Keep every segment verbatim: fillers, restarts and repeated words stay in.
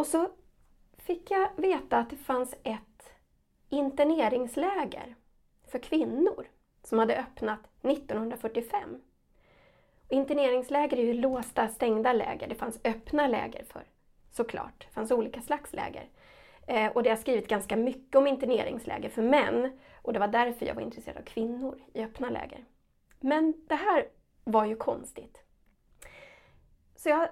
Och så fick jag veta att det fanns ett interneringsläger för kvinnor som hade öppnat nittonhundrafyrtiofem. Och interneringsläger är ju låsta, stängda läger. Det fanns öppna läger för, såklart. Det fanns olika slags läger. Eh, och det har skrivit ganska mycket om interneringsläger för män. Och det var därför jag var intresserad av kvinnor i öppna läger. Men det här var ju konstigt. Så jag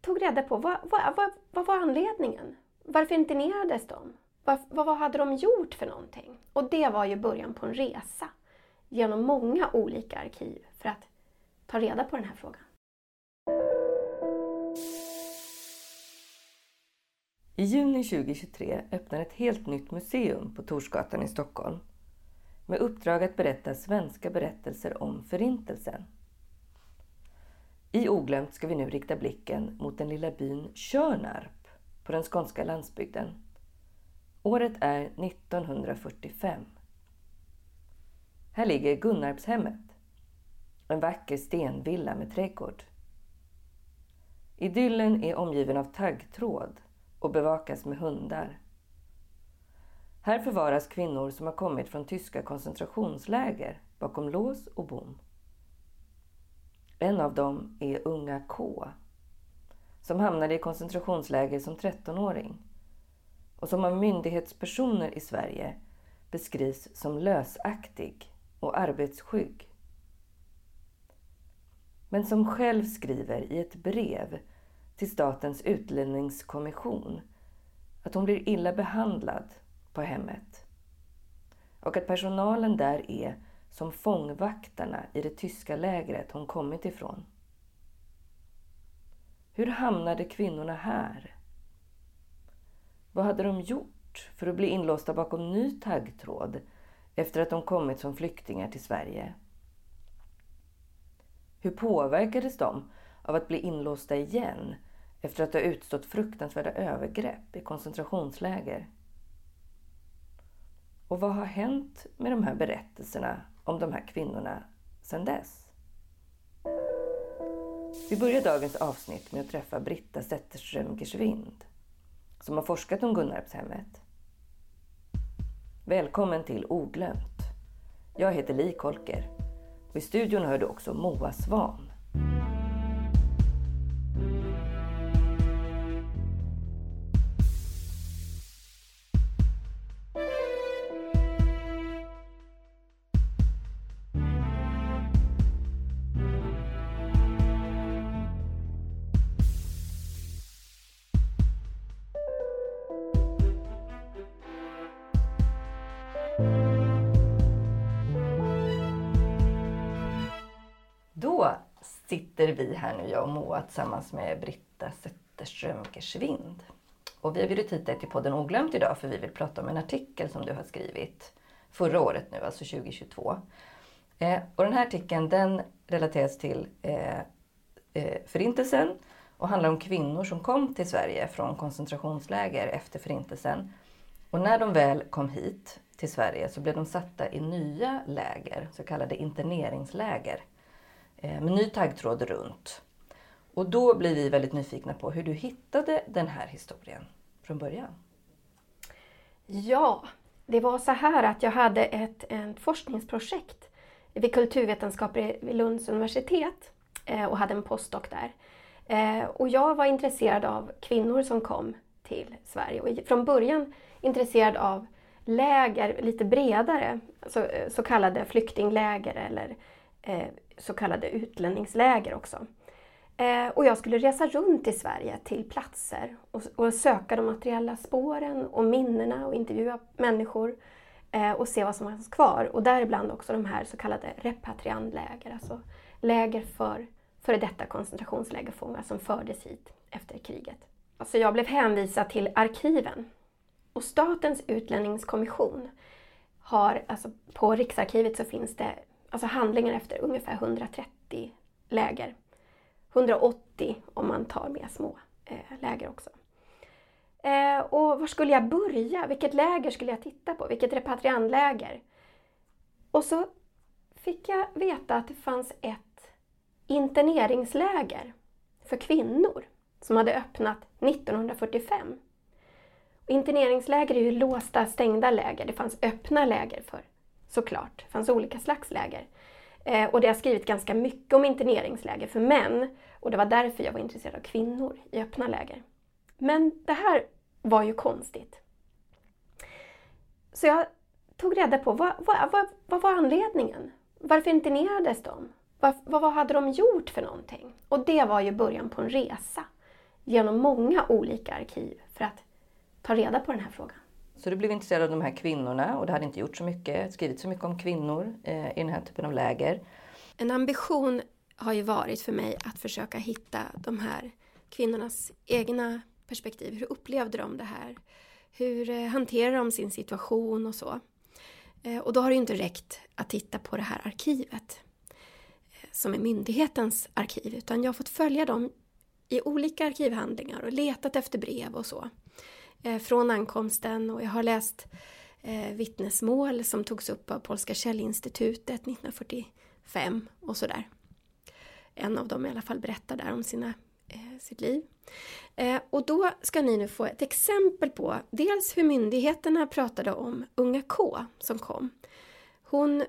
tog reda på, vad, vad, vad, vad var anledningen? Varför internerades de? Vad, vad, vad hade de gjort för någonting? Och det var ju början på en resa genom många olika arkiv för att ta reda på den här frågan. I juni tjugohundratjugotre öppnade ett helt nytt museum på Torsgatan i Stockholm med uppdrag att berätta svenska berättelser om förintelsen. I Oglömt ska vi nu rikta blicken mot den lilla byn Tjörnarp på den skånska landsbygden. Året är nittonhundrafyrtiofem. Här ligger Gunnarpshemmet, en vacker stenvilla med trädgård. Idyllen är omgiven av taggtråd och bevakas med hundar. Här förvaras kvinnor som har kommit från tyska koncentrationsläger bakom lås och bom. En av dem är unga K, som hamnade i koncentrationsläger som trettonåring och som av myndighetspersoner i Sverige beskrivs som lösaktig och arbetsskygg. Men som själv skriver i ett brev till Statens utlänningskommission att hon blir illa behandlad på hemmet. Och att personalen där är som fångvaktarna i det tyska lägret hon kommit ifrån. Hur hamnade kvinnorna här? Vad hade de gjort för att bli inlåsta bakom ny taggtråd efter att de kommit som flyktingar till Sverige? Hur påverkades de av att bli inlåsta igen efter att ha utstått fruktansvärda övergrepp i koncentrationsläger? Och vad har hänt med de här berättelserna om de här kvinnorna sedan dess? Vi börjar dagens avsnitt med att träffa Britta Zetterström Geschwind som har forskat om Gunnarpshemmet. Välkommen till Oglömt. Jag heter Li Kolker. I studion hörde också Moa Svan. Vi här nu, jag och Moa, tillsammans med Britta Zetterström Geschwind. Och vi har bjudit hit dig till podden Oglömt idag för vi vill prata om en artikel som du har skrivit förra året nu, alltså tjugohundratjugotvå. Eh, och den här artikeln, den relateras till eh, eh, förintelsen och handlar om kvinnor som kom till Sverige från koncentrationsläger efter förintelsen. Och när de väl kom hit till Sverige så blev de satta i nya läger, så kallade interneringsläger, med ny taggtråd runt. Och då blir vi väldigt nyfikna på hur du hittade den här historien från början. Ja, det var så här att jag hade ett, ett forskningsprojekt vid kulturvetenskap vid Lunds universitet och hade en postdoc där. Och jag var intresserad av kvinnor som kom till Sverige och från början intresserad av läger lite bredare, så, så kallade flyktingläger eller så kallade utlänningsläger också. Eh, och jag skulle resa runt i Sverige till platser och, och söka de materiella spåren och minnena och intervjua människor eh, och se vad som fanns kvar. Och däribland också de här så kallade repatriandläger, alltså läger för före detta koncentrationslägerfångar som fördes hit efter kriget. Alltså jag blev hänvisad till arkiven. Och Statens utlänningskommission har, alltså på Riksarkivet så finns det alltså handlingar efter ungefär hundratrettio läger. hundraåttio om man tar med små eh, läger också. Eh, och var skulle jag börja? Vilket läger skulle jag titta på? Vilket repatriandläger? Och så fick jag veta att det fanns ett interneringsläger för kvinnor som hade öppnat nittonhundrafyrtiofem. Interneringsläger är ju låsta, stängda läger. Det fanns öppna läger för, såklart. Det fanns olika slags läger. Eh, och det har skrivit ganska mycket om interneringsläger för män. Och det var därför jag var intresserad av kvinnor i öppna läger. Men det här var ju konstigt. Så jag tog reda på, vad, vad, vad, vad var anledningen? Varför internerades de? Vad, vad hade de gjort för någonting? Och det var ju början på en resa genom många olika arkiv för att ta reda på den här frågan. Så du blev intresserad av de här kvinnorna och det hade inte gjort så mycket, skrivit så mycket om kvinnor eh, i den här typen av läger. En ambition har ju varit för mig att försöka hitta de här kvinnornas egna perspektiv. Hur upplevde de det här? Hur hanterar de sin situation och så? Eh, och då har det ju inte räckt att titta på det här arkivet eh, som är myndighetens arkiv, utan jag har fått följa dem i olika arkivhandlingar och letat efter brev och så. Från ankomsten, och jag har läst eh, vittnesmål som togs upp av Polska källinstitutet nittonhundrafyrtiofem och sådär. En av dem i alla fall berättar där om sina, eh, sitt liv. Eh, och då ska ni nu få ett exempel på dels hur myndigheterna pratade om unga K som kom. Hon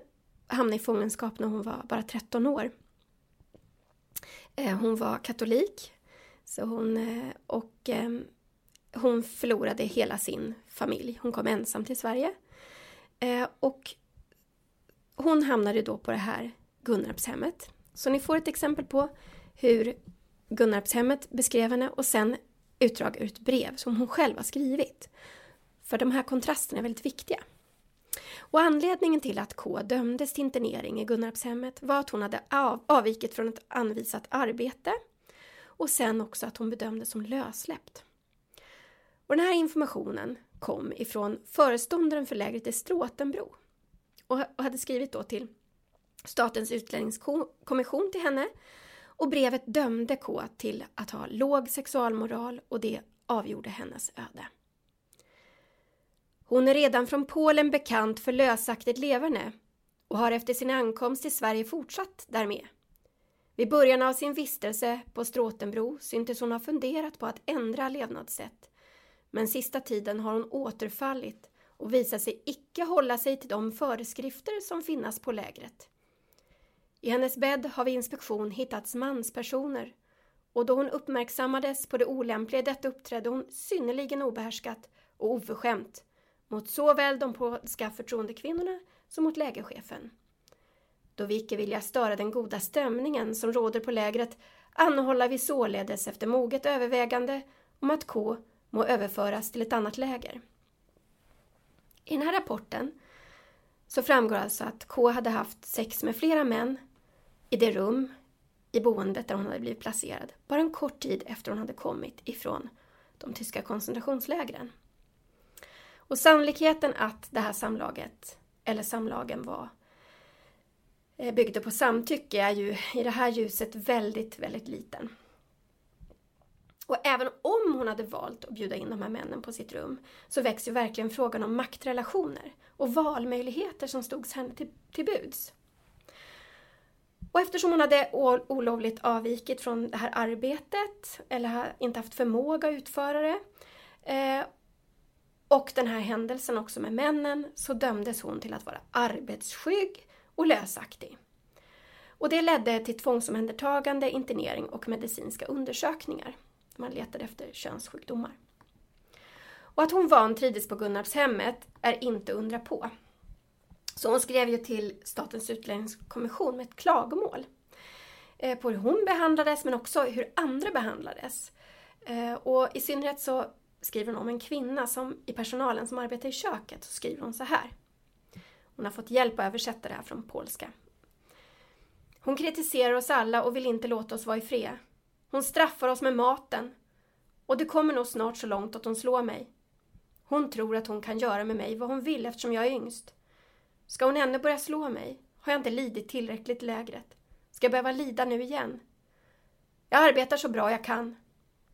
hamnade i fångenskap när hon var bara tretton år. Eh, hon var katolik så hon eh, och... Eh, Hon förlorade hela sin familj. Hon kom ensam till Sverige. Eh, och hon hamnade då på det här Gunnarpshemmet. Så ni får ett exempel på hur Gunnarpshemmet beskrev henne. Och sen utdrag ur ett brev som hon själv har skrivit. För de här kontrasterna är väldigt viktiga. Och anledningen till att K dömdes till internering i Gunnarpshemmet var att hon hade av- avvikit från ett anvisat arbete. Och sen också att hon bedömdes som lössläppt. Och den här informationen kom ifrån föreståndaren för lägret i Stråtenbro. Och hade skrivit då till Statens utlänningskommission till henne. Och brevet dömde K till att ha låg sexualmoral, och det avgjorde hennes öde. Hon är redan från Polen bekant för lösaktigt leverne och har efter sin ankomst till Sverige fortsatt därmed. Vid början av sin vistelse på Stråtenbro syntes hon ha funderat på att ändra levnadssätt. Men sista tiden har hon återfallit och visar sig icke hålla sig till de föreskrifter som finnas på lägret. I hennes bädd har vid inspektion hittats manspersoner, och då hon uppmärksammades på det olämpliga i detta uppträdde hon synnerligen obehärskat och oförskämt mot såväl de polska förtroendekvinnorna som mot lägerchefen. Då vi icke vilja störa den goda stämningen som råder på lägret anhåller vi således efter moget övervägande om att K må överföras till ett annat läger. I den här rapporten så framgår alltså att K hade haft sex med flera män i det rum i boendet där hon hade blivit placerad bara en kort tid efter hon hade kommit ifrån de tyska koncentrationslägren. Och sannolikheten att det här samlaget eller samlagen var byggde på samtycke är ju i det här ljuset väldigt, väldigt liten. Och även om hon hade valt att bjuda in de här männen på sitt rum så väcks ju verkligen frågan om maktrelationer och valmöjligheter som stods henne till, till buds. Och eftersom hon hade olovligt avvikit från det här arbetet eller inte haft förmåga att utföra det eh, och den här händelsen också med männen så dömdes hon till att vara arbetsskygg och lösaktig. Och det ledde till tvångsomhändertagande, internering och medicinska undersökningar. Man letade efter könssjukdomar. Och att hon vantrivdes på Gunnarpshemmet är inte undra på. Så hon skrev ju till Statens utlänningskommission med ett klagomål. Eh, på hur hon behandlades men också hur andra behandlades. Eh, och i synnerhet så skriver hon om en kvinna som, i personalen som arbetar i köket. Så skriver hon så här. Hon har fått hjälp att översätta det här från polska. Hon kritiserar oss alla och vill inte låta oss vara i fred. Hon straffar oss med maten. Och det kommer nog snart så långt att hon slår mig. Hon tror att hon kan göra med mig vad hon vill eftersom jag är yngst. Ska hon ännu börja slå mig? Har jag inte lidit tillräckligt lägret? Ska jag behöva lida nu igen? Jag arbetar så bra jag kan.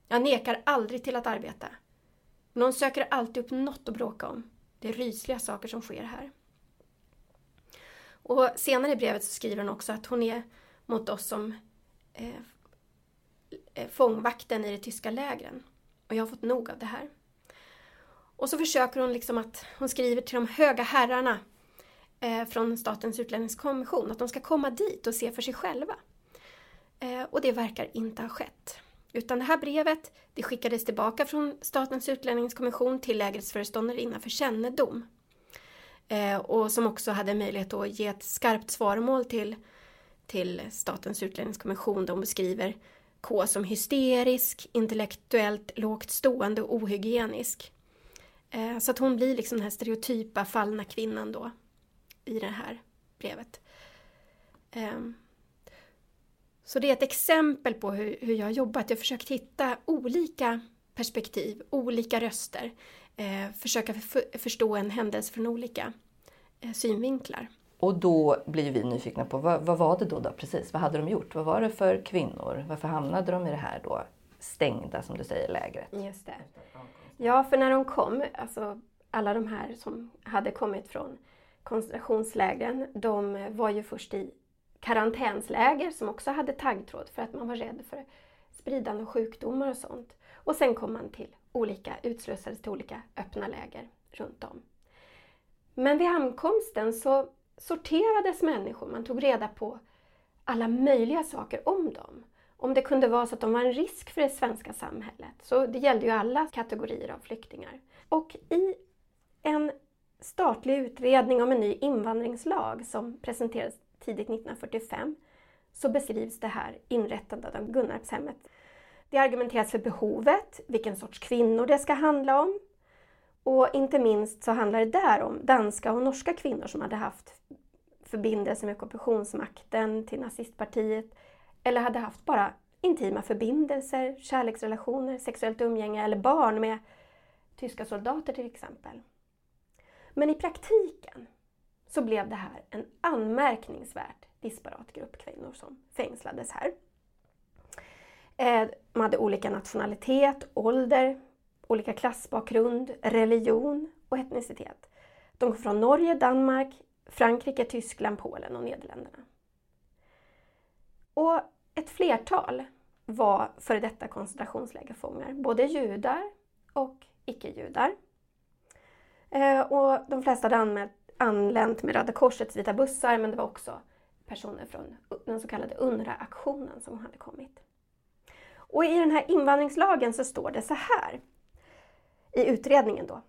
Jag nekar aldrig till att arbeta. Men hon söker alltid upp något att bråka om. Det är rysliga saker som sker här. Och senare i brevet så skriver hon också att hon är mot oss som eh, fångvakten i de tyska lägren. Och jag har fått nog av det här. Och så försöker hon liksom att, hon skriver till de höga herrarna eh, från Statens utlänningskommission att de ska komma dit och se för sig själva. Eh, och det verkar inte ha skett. Utan det här brevet, det skickades tillbaka från Statens utlänningskommission till lägrets föreståndarinna för kännedom. Eh, och som också hade möjlighet att ge ett skarpt svaromål till, till Statens utlänningskommission. De beskriver K som hysterisk, intellektuellt lågt stående och ohygienisk. Eh, så att hon blir liksom den här stereotypa fallna kvinnan då i det här brevet. Eh, Så det är ett exempel på hur, hur jag har jobbat. Jag har försökt hitta olika perspektiv, olika röster. Eh, försöka för, förstå en händelse från olika eh, synvinklar. Och då blir vi nyfikna på vad, vad var det då, då precis? Vad hade de gjort? Vad var det för kvinnor? Varför hamnade de i det här då stängda, som du säger, lägret? Just det. Ja, för när de kom, alltså alla de här som hade kommit från koncentrationslägren, de var ju först i karantänsläger som också hade taggtråd för att man var rädd för spridande sjukdomar och sånt. Och sen kom man till olika, utslussades till olika öppna läger runt om. Men vid ankomsten så sorterades människor. Man tog reda på alla möjliga saker om dem. Om det kunde vara så att de var en risk för det svenska samhället. Så det gällde ju alla kategorier av flyktingar. Och i en statlig utredning om en ny invandringslag som presenterades tidigt nittonhundrafyrtiofem så beskrivs det här inrättandet av Gunnarpshemmet. Det argumenteras för behovet, vilken sorts kvinnor det ska handla om. Och inte minst så handlar det där om danska och norska kvinnor som hade haft förbindelser med ockupationsmakten till nazistpartiet. Eller hade haft bara intima förbindelser, kärleksrelationer, sexuellt umgänge eller barn med tyska soldater till exempel. Men i praktiken så blev det här en anmärkningsvärt disparat grupp kvinnor som fängslades här. De hade olika nationalitet, ålder, olika klassbakgrund, religion och etnicitet. De kom från Norge, Danmark, Frankrike, Tyskland, Polen och Nederländerna. Och ett flertal var före detta koncentrationslägerfångar, både judar och icke-judar. Och de flesta hade anmält anlänt med Röda Korsets vita bussar, men det var också personer från den så kallade UNRRA-aktionen som hade kommit. Och i den här invandringslagen så står det så här i utredningen då.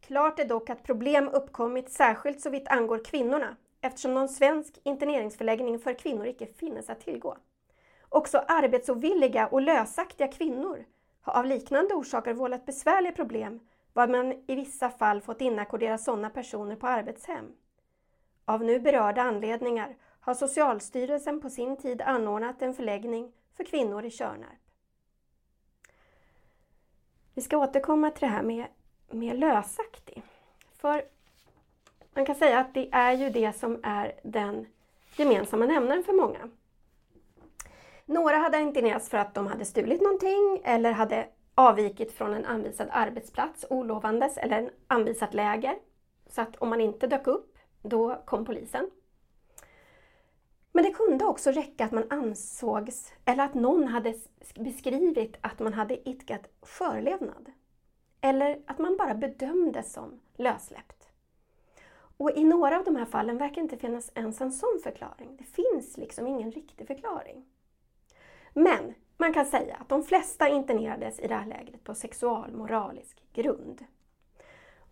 Klart är dock att problem uppkommit särskilt såvitt angår kvinnorna, eftersom någon svensk interneringsförläggning för kvinnor icke finnes att tillgå. Också arbetsovilliga och lösaktiga kvinnor har av liknande orsaker vållat besvärliga problem, var man i vissa fall fått inackordera sådana personer på arbetshem. Av nu berörda anledningar har Socialstyrelsen på sin tid anordnat en förläggning för kvinnor i Tjörnarp. Vi ska återkomma till det här med, med lösaktig. För man kan säga att det är ju det som är den gemensamma nämnaren för många. Några hade internerats för att de hade stulit någonting eller hade avvikit från en anvisad arbetsplats, olovandes, eller en anvisat läger. Så att om man inte dök upp, då kom polisen. Men det kunde också räcka att man ansågs, eller att någon hade beskrivit att man hade idkat förlevnad. Eller att man bara bedömdes som lösläppt. Och i några av de här fallen verkar inte finnas ens en sån förklaring. Det finns liksom ingen riktig förklaring. Men man kan säga att de flesta internerades i det här lägret på sexualmoralisk grund.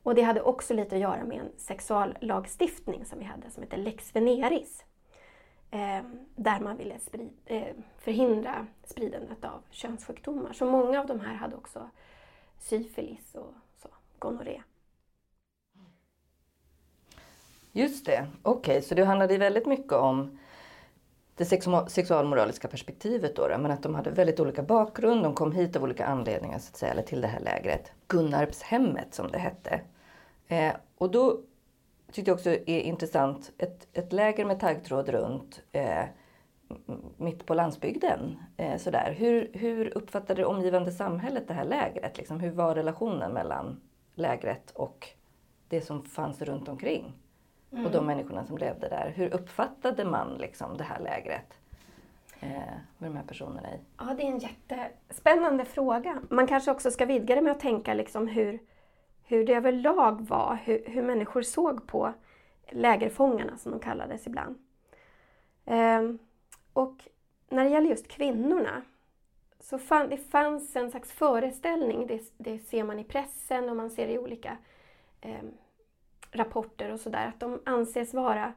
Och det hade också lite att göra med en sexuallagstiftning som vi hade som heter Lex Veneris. Eh, där man ville sprid, eh, förhindra spridandet av könssjukdomar. Så många av de här hade också syfilis och så, gonorré. Just det, okej. Okay, så det handlade väldigt mycket om det sexualmoraliska perspektivet då, då, men att de hade väldigt olika bakgrund. De kom hit av olika anledningar så att säga, eller till det här lägret. Gunnarpshemmet som det hette. Eh, och då tyckte jag också är intressant. Ett, ett läger med taggtråd runt eh, mitt på landsbygden. Eh, sådär. Hur, hur uppfattade det omgivande samhället det här lägret? Liksom, hur var relationen mellan lägret och det som fanns runt omkring? Mm. Och de människorna som levde där. Hur uppfattade man liksom det här lägret eh, med de här personerna i? Ja, det är en jättespännande fråga. Man kanske också ska vidga det med att tänka liksom hur, hur det överlag var, hur, hur människor såg på lägerfångarna som de kallades ibland. Ehm, och när det gäller just kvinnorna så fann, det fanns en slags föreställning, det, det ser man i pressen och man ser i olika eh, rapporter och sådär, att de anses vara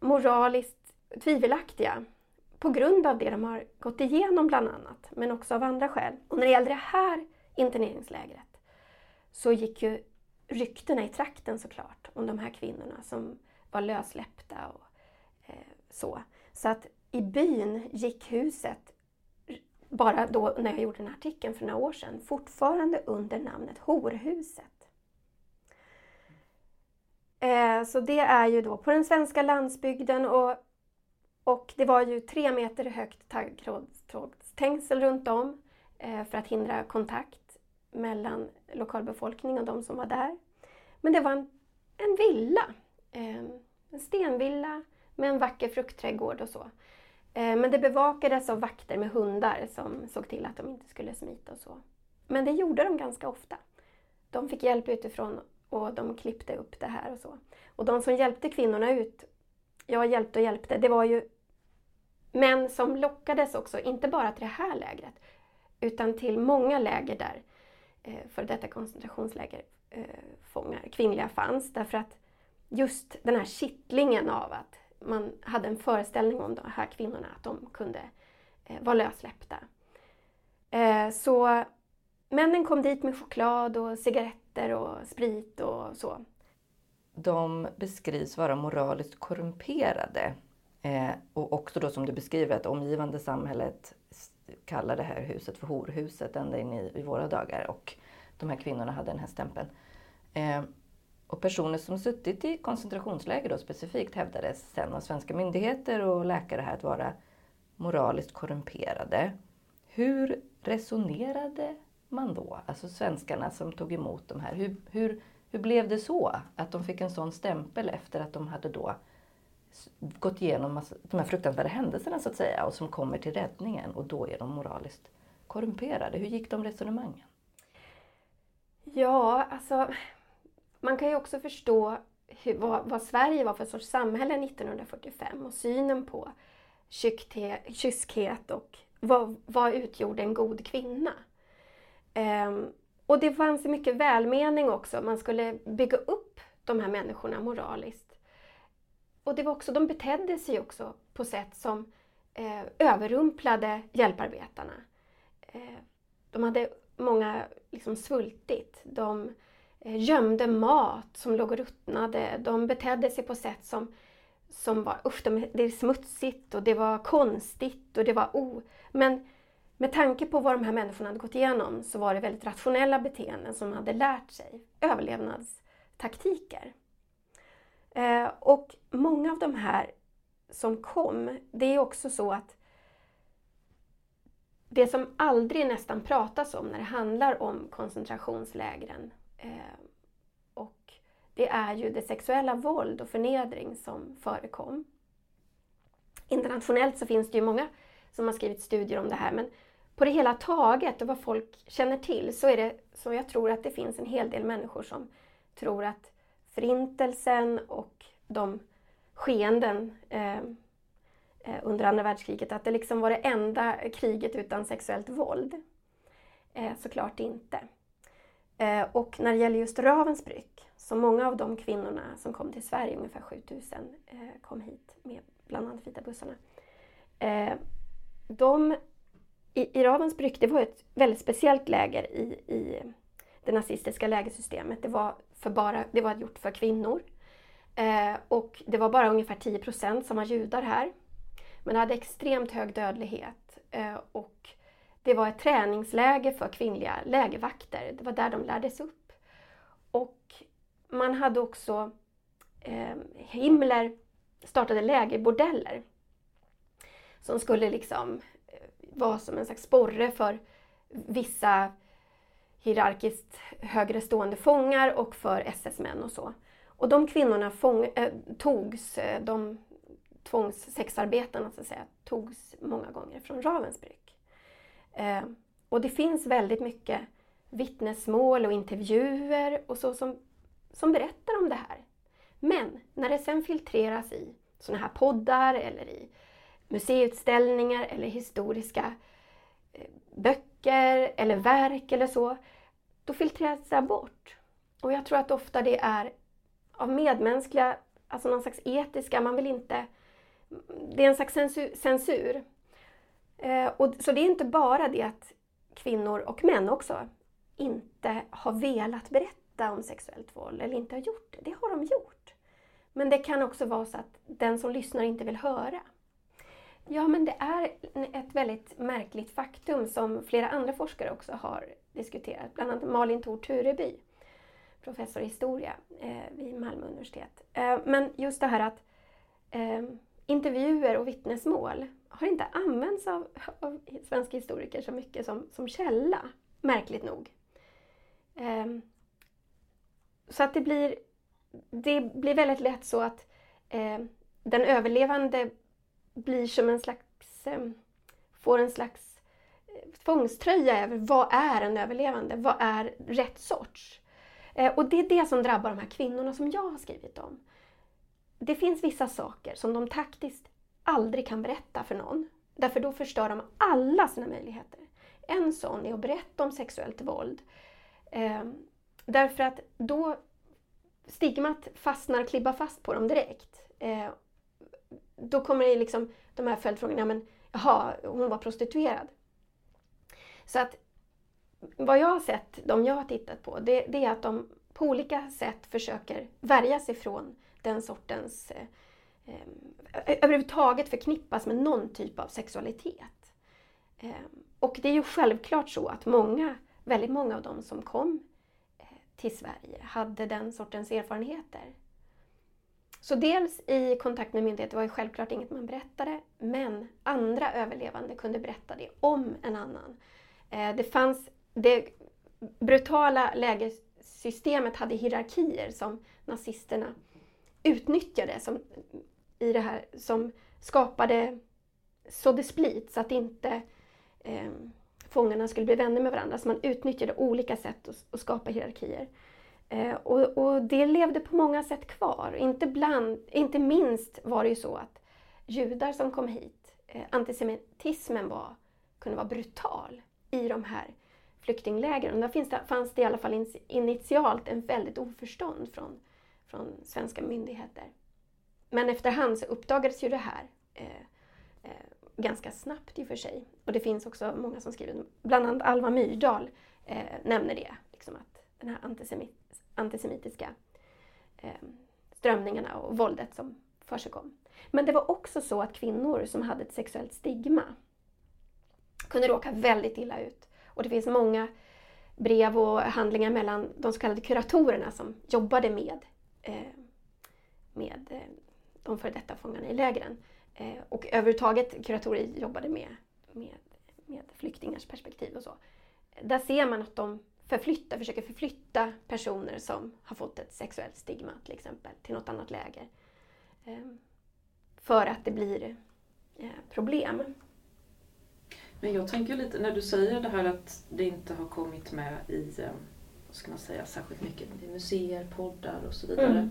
moraliskt tvivelaktiga på grund av det de har gått igenom bland annat, men också av andra skäl. Och när det gäller det här interneringslägret så gick ju ryktena i trakten såklart om de här kvinnorna som var lösläppta och eh, så. Så att i byn gick huset, bara då när jag gjorde den här artikeln för några år sedan, fortfarande under namnet Horhuset. Eh, så det är ju då på den svenska landsbygden och, och det var ju tre meter högt taggtrådstängsel runt om eh, för att hindra kontakt mellan lokalbefolkningen och de som var där. Men det var en, en villa, eh, en stenvilla med en vacker fruktträdgård och så. Men det bevakades av vakter med hundar som såg till att de inte skulle smita och så. Men det gjorde de ganska ofta. De fick hjälp utifrån och de klippte upp det här och så. Och de som hjälpte kvinnorna ut, jag hjälpte och hjälpte, det var ju män som lockades också, inte bara till det här lägret, utan till många läger där för detta koncentrationsläger fångar kvinnliga fanns. Därför att just den här kittlingen av att man hade en föreställning om de här kvinnorna, att de kunde eh, vara lösläppta. Eh, så männen kom dit med choklad och cigaretter och sprit och så. De beskrivs vara moraliskt korrumperade. Eh, och också då som du beskriver att omgivande samhället kallar det här huset för horhuset ända in i, i våra dagar. Och de här kvinnorna hade den här stämpeln. Eh, Och personer som suttit i koncentrationsläger då specifikt hävdades sen av svenska myndigheter och läkare här att vara moraliskt korrumperade. Hur resonerade man då? Alltså svenskarna som tog emot de här. Hur, hur, hur blev det så att de fick en sån stämpel efter att de hade då gått igenom massa, de här fruktansvärda händelserna så att säga och som kommer till räddningen och då är de moraliskt korrumperade? Hur gick de resonemangen? Ja, alltså... Man kan ju också förstå hur, vad, vad Sverige var för sorts samhälle nittonhundrafyrtiofem och synen på kyskhet och vad, vad utgjorde en god kvinna. Ehm, och det fanns mycket välmening också. Man skulle bygga upp de här människorna moraliskt. Och det var också, de betedde sig också på sätt som eh, överrumplade hjälparbetarna. Ehm, de hade många liksom svultit. De gömde mat som låg och ruttnade. De betedde sig på sätt som, som var uff, det är smutsigt och det var konstigt och det var o. Men med tanke på vad de här människorna hade gått igenom så var det väldigt rationella beteenden som de hade lärt sig. Överlevnadstaktiker. Eh, och många av de här som kom, det är också så att det som aldrig nästan pratas om när det handlar om koncentrationslägren och det är ju det sexuella våld och förnedring som förekom. Internationellt så finns det ju många som har skrivit studier om det här, men på det hela taget och vad folk känner till så är det så jag tror att det finns en hel del människor som tror att förintelsen och de skeenden eh, under andra världskriget, att det liksom var det enda kriget utan sexuellt våld. Eh, såklart inte. Och när det gäller just Ravensbrück, så många av de kvinnorna som kom till Sverige, ungefär sjutusen, kom hit med bland annat vita bussarna. De, i, I Ravensbrück, det var ett väldigt speciellt läger i, i det nazistiska lägersystemet. Det var, för bara, det var gjort för kvinnor. Och det var bara ungefär tio procent som var judar här. Men det hade extremt hög dödlighet och... Det var ett träningsläger för kvinnliga lägervakter. Det var där de lärdes upp. Och man hade också... Eh, Himmler startade lägerbordeller. Som skulle liksom vara som en slags sporre för vissa hierarkiskt högre stående fångar och för S S-män och så. Och de kvinnorna fång, eh, togs, de tvångssexarbetarna så att säga, togs många gånger från Ravensbrück. Eh, och det finns väldigt mycket vittnesmål och intervjuer och så som, som berättar om det här. Men när det sen filtreras i sådana här poddar eller i museiutställningar eller historiska böcker eller verk eller så, då filtreras det bort. Och jag tror att ofta det är av medmänskliga, alltså någon slags etiska, man vill inte, det är en slags censur. Eh, och, så det är inte bara det att kvinnor och män också inte har velat berätta om sexuellt våld eller inte har gjort det. Det har de gjort. Men det kan också vara så att den som lyssnar inte vill höra. Ja, men det är ett väldigt märkligt faktum som flera andra forskare också har diskuterat. Bland annat Malin Thor Tureby, professor i historia eh, vid Malmö universitet. Eh, men just det här att eh, intervjuer och vittnesmål har inte använts av, av svenska historiker så mycket som, som källa, märkligt nog. Eh, så att det blir, det blir väldigt lätt så att eh, den överlevande blir som en slags, eh, får en slags eh, fångströja över vad är en överlevande, vad är rätt sorts. Eh, och det är det som drabbar de här kvinnorna som jag har skrivit om. Det finns vissa saker som de taktiskt aldrig kan berätta för någon. Därför då förstör de alla sina möjligheter. En sån är att berätta om sexuellt våld. Eh, därför att då stigmat fastnar, klibbar fast på dem direkt. Eh, då kommer det liksom de här följdfrågorna, men jaha, hon var prostituerad. Så att vad jag har sett, de jag har tittat på, det, det är att de på olika sätt försöker värja sig från den sortens eh, eh, överhuvudtaget förknippas med någon typ av sexualitet. Eh, och det är ju självklart så att många, väldigt många av dem som kom eh, till Sverige hade den sortens erfarenheter. Så dels i kontakt med myndigheter var ju självklart inget man berättade, men andra överlevande kunde berätta det om en annan. Eh, det fanns det brutala lägersystemet hade hierarkier som nazisterna utnyttjade som, i det här, som skapade så det split så att inte eh, fångarna skulle bli vänner med varandra. Så man utnyttjade olika sätt att, att skapa hierarkier. Eh, och, och det levde på många sätt kvar. Inte, bland, inte minst var det ju så att judar som kom hit, eh, antisemitismen var, kunde vara brutal i de här flyktinglägren. Där finns det, fanns det i alla fall initialt en väldigt oförstånd från från svenska myndigheter. Men efterhand så uppdagades ju det här eh, eh, ganska snabbt i och för sig. Och det finns också många som skriver, bland annat Alva Myrdal eh, nämner det, liksom att den här antisemit, antisemitiska eh, strömningarna och våldet som försigkom. Men det var också så att kvinnor som hade ett sexuellt stigma kunde råka väldigt illa ut. Och det finns många brev och handlingar mellan de så kallade kuratorerna som jobbade med med de före detta fångarna i lägren. Och överhuvudtaget kuratorer jobbade med, med, med flyktingars perspektiv och så. Där ser man att de förflyttar, försöker förflytta personer som har fått ett sexuellt stigma till exempel till något annat läger. För att det blir problem. Men jag tänker lite, när du säger det här att det inte har kommit med i ska man säga, särskilt mycket i museer, poddar och så vidare.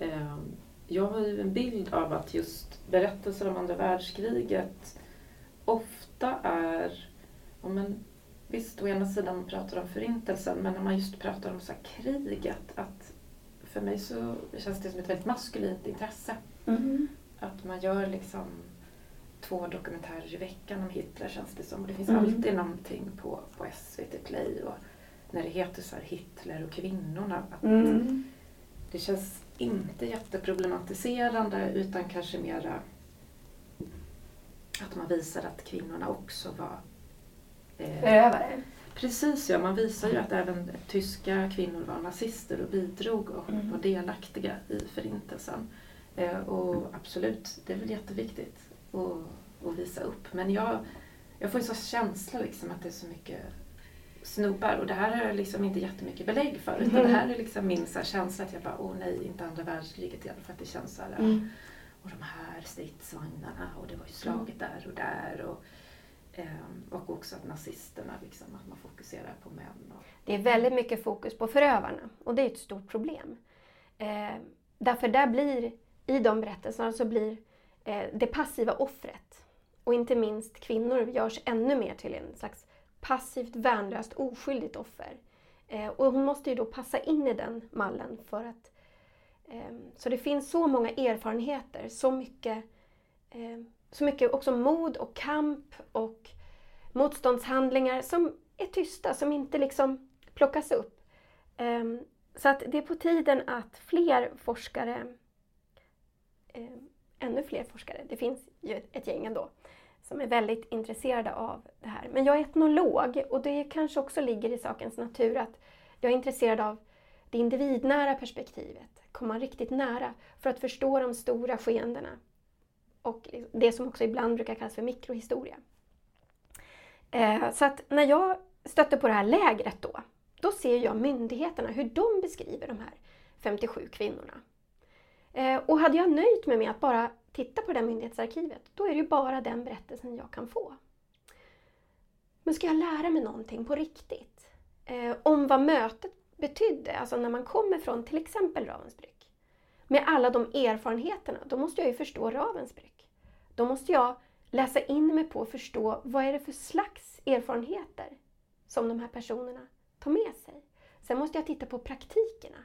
Mm. Jag har ju en bild av att just berättelser om andra världskriget ofta är, ja men, visst å ena sidan pratar om förintelsen, men när man just pratar om så här kriget, att för mig så känns det som ett väldigt maskulint intresse. Mm. Att man gör liksom två dokumentärer i veckan om Hitler känns det som, och det finns mm. alltid någonting på, på S V T Play och när det heter så här Hitler och kvinnorna. Att mm. det känns inte jätteproblematiserande utan kanske mera att man visar att kvinnorna också var förövare. Eh, precis, ja. Man visar ju att även tyska kvinnor var nazister och bidrog och mm. var delaktiga i förintelsen. Eh, och absolut, det är väl jätteviktigt att, att visa upp. Men jag, jag får ju så känsla liksom att det är så mycket snubbar, och det här har jag liksom inte jättemycket belägg för, utan mm. det här är liksom min så här känsla att jag bara, åh nej, inte andra världskriget igen, för att det känns så här, mm. och de här stridsvagnarna, och det var ju slaget där och där, och Och också att nazisterna, liksom, att man fokuserar på män. Och... Det är väldigt mycket fokus på förövarna. Och det är ett stort problem. Eh, därför där blir, i de berättelserna så blir eh, det passiva offret. Och inte minst kvinnor görs ännu mer till en slags passivt, värnlöst, oskyldigt offer. Eh, och hon måste ju då passa in i den mallen för att... Eh, så det finns så många erfarenheter, så mycket... Eh, Så mycket också mod och kamp och motståndshandlingar som är tysta, som inte liksom plockas upp. Så att det är på tiden att fler forskare, ännu fler forskare, det finns ju ett gäng ändå, som är väldigt intresserade av det här. Men jag är etnolog och det kanske också ligger i sakens natur att jag är intresserad av det individnära perspektivet. Komma riktigt nära för att förstå de stora skeendena. Och det som också ibland brukar kallas för mikrohistoria. Eh, så att när jag stötte på det här lägret då, då ser jag myndigheterna, hur de beskriver de här femtiosju kvinnorna. Eh, och hade jag nöjt mig med att bara titta på det där myndighetsarkivet, då är det ju bara den berättelsen jag kan få. Men ska jag lära mig någonting på riktigt? Eh, om vad mötet betydde, alltså när man kommer från till exempel Ravensbrück. Med alla de erfarenheterna, då måste jag ju förstå Ravensbrück. Då måste jag läsa in mig på och förstå vad är det för slags erfarenheter som de här personerna tar med sig. Sen måste jag titta på praktikerna.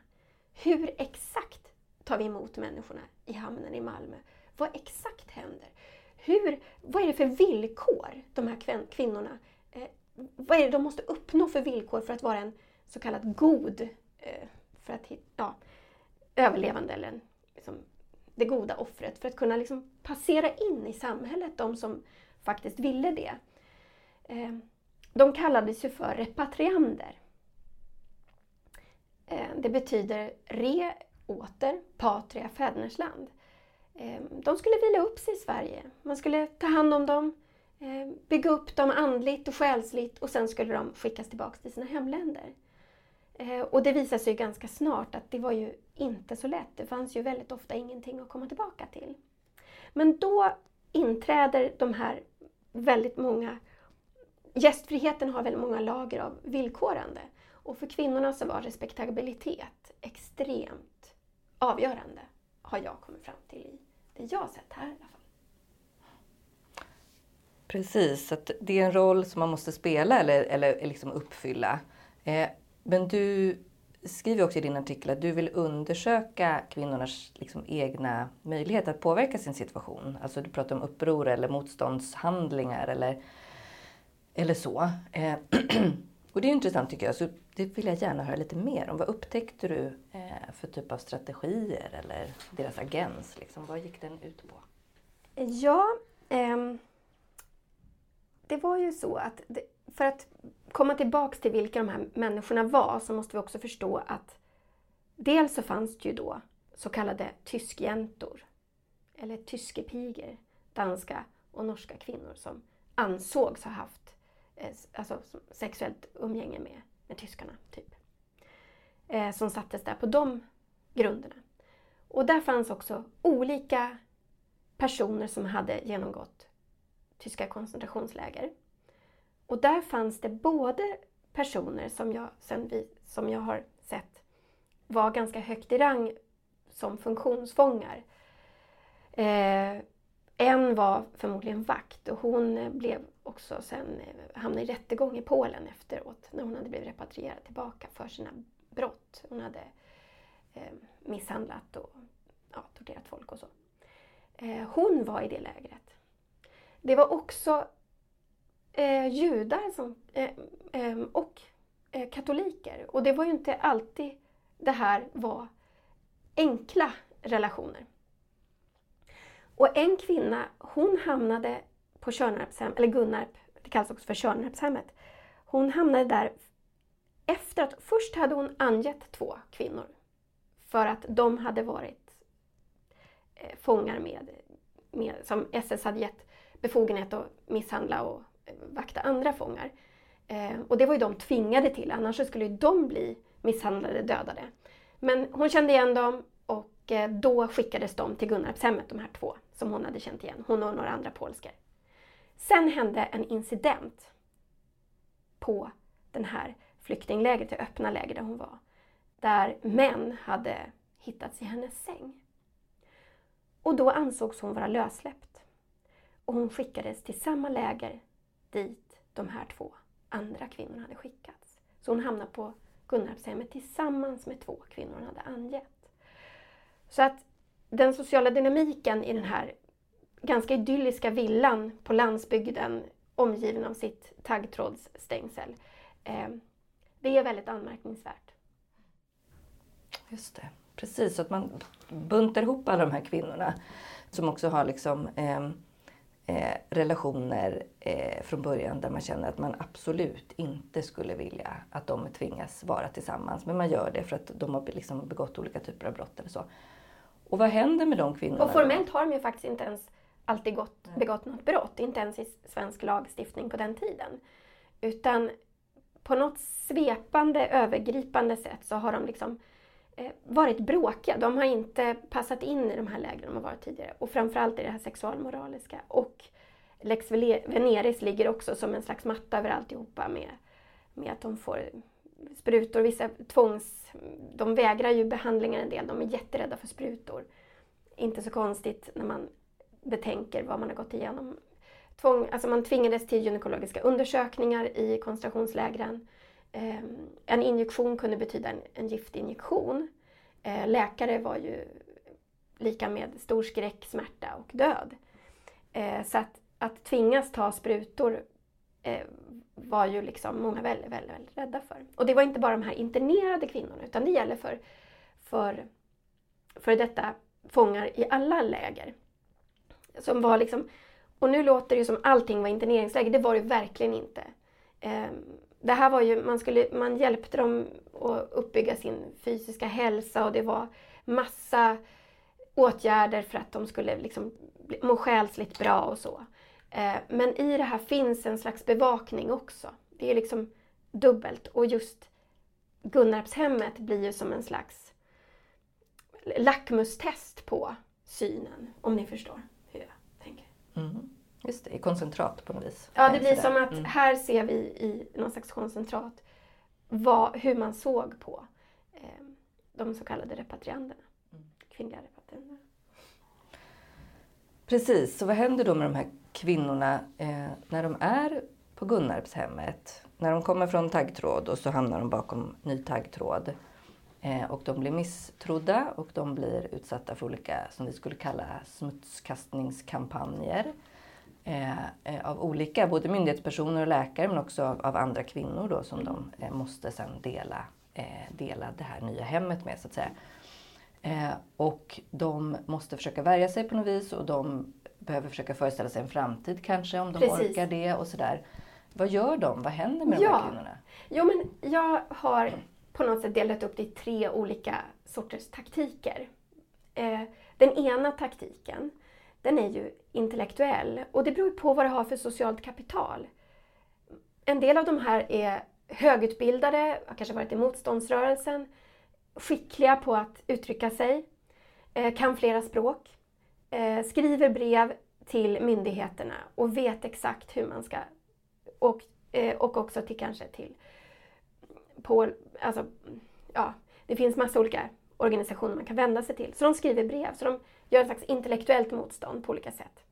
Hur exakt tar vi emot människorna i hamnen i Malmö? Vad exakt händer? Hur, vad är det för villkor de här kvinnorna, eh, vad är det de måste uppnå för villkor för att vara en så kallad god, eh, för att hitta... Ja, överlevande eller liksom det goda offret för att kunna liksom passera in i samhället, de som faktiskt ville det. De kallades ju för repatriander. Det betyder re, åter, patria, fädernesland. De skulle vila upp sig i Sverige. Man skulle ta hand om dem, bygga upp dem andligt och själsligt och sen skulle de skickas tillbaka till sina hemländer. Och det visade sig ju ganska snart att det var ju inte så lätt. Det fanns ju väldigt ofta ingenting att komma tillbaka till. Men då inträder de här väldigt många... Gästfriheten har väldigt många lager av villkorande. Och för kvinnorna så var respektabilitet extremt avgörande. Har jag kommit fram till i det jag sett här i alla fall. Precis, att det är en roll som man måste spela eller, eller liksom uppfylla. Eh. Men du skriver också i din artikel att du vill undersöka kvinnornas liksom egna möjlighet att påverka sin situation. Alltså du pratar om uppror eller motståndshandlingar eller, eller så. Eh, och det är intressant tycker jag, så det vill jag gärna höra lite mer om. Vad upptäckte du eh, för typ av strategier eller deras agens? Liksom? Vad gick den ut på? Ja, eh, det var ju så att... Det, för att komma tillbaka till vilka de här människorna var så måste vi också förstå att dels så fanns det ju då så kallade tyskjäntor eller tyskepiger, danska och norska kvinnor som ansågs ha haft alltså, sexuellt umgänge med, med tyskarna typ. Eh, som sattes där på de grunderna. Och där fanns också olika personer som hade genomgått tyska koncentrationsläger. Och där fanns det både personer som jag, sen vi, som jag har sett var ganska högt i rang som funktionsfångar. Eh, en var förmodligen vakt och hon blev också sen hamnade i rättegång i Polen efteråt när hon hade blivit repatrierad tillbaka för sina brott. Hon hade eh, misshandlat och ja, torterat folk och så. Eh, hon var i det lägret. Det var också... Eh, judar som, eh, eh, och eh, katoliker. Och det var ju inte alltid det här var enkla relationer. Och en kvinna, hon hamnade på Tjörnarpshemmet, eller Gunnarp, det kallas också för Tjörnarpshemmet. Hon hamnade där efter att, först hade hon angett två kvinnor. För att de hade varit eh, fångar med, med, som S S hade gett befogenhet att misshandla och vakta andra fångar. Eh, och det var ju de tvingade till, annars skulle ju de bli misshandlade, dödade. Men hon kände igen dem och eh, då skickades de till Gunnarpshemmet, de här två som hon hade känt igen. Hon och några andra polskar. Sen hände en incident på den här flyktinglägret, det öppna läger där hon var, där män hade hittats i hennes säng. Och då ansågs hon vara lössläppt. Och hon skickades till samma läger dit de här två andra kvinnorna hade skickats. Så hon hamnade på Gunnarpshemmet tillsammans med två kvinnor hon hade angett. Så att den sociala dynamiken i den här ganska idylliska villan på landsbygden omgiven av sitt taggtrådsstängsel, eh, det är väldigt anmärkningsvärt. Just det, precis. Så att man buntar ihop alla de här kvinnorna som också har liksom... Eh, Eh, relationer eh, från början där man känner att man absolut inte skulle vilja att de tvingas vara tillsammans. Men man gör det för att de har liksom begått olika typer av brott eller så. Och vad händer med de kvinnorna? Och formellt har de ju faktiskt inte ens alltid gått, begått något brott. Inte ens i svensk lagstiftning på den tiden. Utan på något svepande, övergripande sätt så har de liksom eh, varit bråkiga. De har inte passat in i de här lägren de har varit tidigare. Och framförallt i det här sexualmoraliska. Och Lex Veneris ligger också som en slags matta över alltihopa med, med att de får sprutor. Vissa tvångs... De vägrar ju behandlingar en del. De är jätterädda för sprutor. Inte så konstigt när man betänker vad man har gått igenom. Tvång, alltså man tvingades till gynekologiska undersökningar i koncentrationslägren. En injektion kunde betyda en, en giftinjektion. Läkare var ju lika med stor skräck, smärta och död. Så att, att tvingas ta sprutor var ju liksom många väldigt, väldigt, väldigt rädda för. Och det var inte bara de här internerade kvinnorna, utan det gäller för, för, för detta fångar i alla läger. Som var liksom, och nu låter det ju som allting var interneringsläger, det var det verkligen inte. Det här var ju, man, skulle, man hjälpte dem att uppbygga sin fysiska hälsa och det var massa åtgärder för att de skulle liksom må själsligt bra och så. Men i det här finns en slags bevakning också. Det är liksom dubbelt. Och just Gunnarpshemmet blir ju som en slags lackmustest på synen, om ni förstår hur jag tänker. Mm. Just det, i koncentrat på något vis. Ja, det blir som att här ser vi i någon slags koncentrat vad, hur man såg på eh, de så kallade repatrianderna, kvinnliga repatrianderna. Precis, så vad händer då med de här kvinnorna eh, när de är på Gunnarpshemmet? När de kommer från taggtråd och så hamnar de bakom ny taggtråd eh, och de blir misstrodda och de blir utsatta för olika, som vi skulle kalla, smutskastningskampanjer. Eh, av olika, både myndighetspersoner och läkare, men också av, av andra kvinnor då, som de eh, måste sedan dela, eh, dela det här nya hemmet med, så att säga. Eh, och de måste försöka värja sig på något vis och de behöver försöka föreställa sig en framtid kanske, om de Precis. orkar det och sådär. Vad gör de? Vad händer med ja. de här kvinnorna? Jo, men jag har på något sätt delat upp det i tre olika sorters taktiker. Eh, den ena taktiken, den är ju intellektuell och det beror på vad det har för socialt kapital. En del av de här är högutbildade, har kanske varit i motståndsrörelsen, skickliga på att uttrycka sig, kan flera språk, skriver brev till myndigheterna och vet exakt hur man ska, och, och också till kanske till, på, alltså, ja, det finns massa olika organisationer man kan vända sig till. Så de skriver brev, så de gör ett slags intellektuellt motstånd på olika sätt.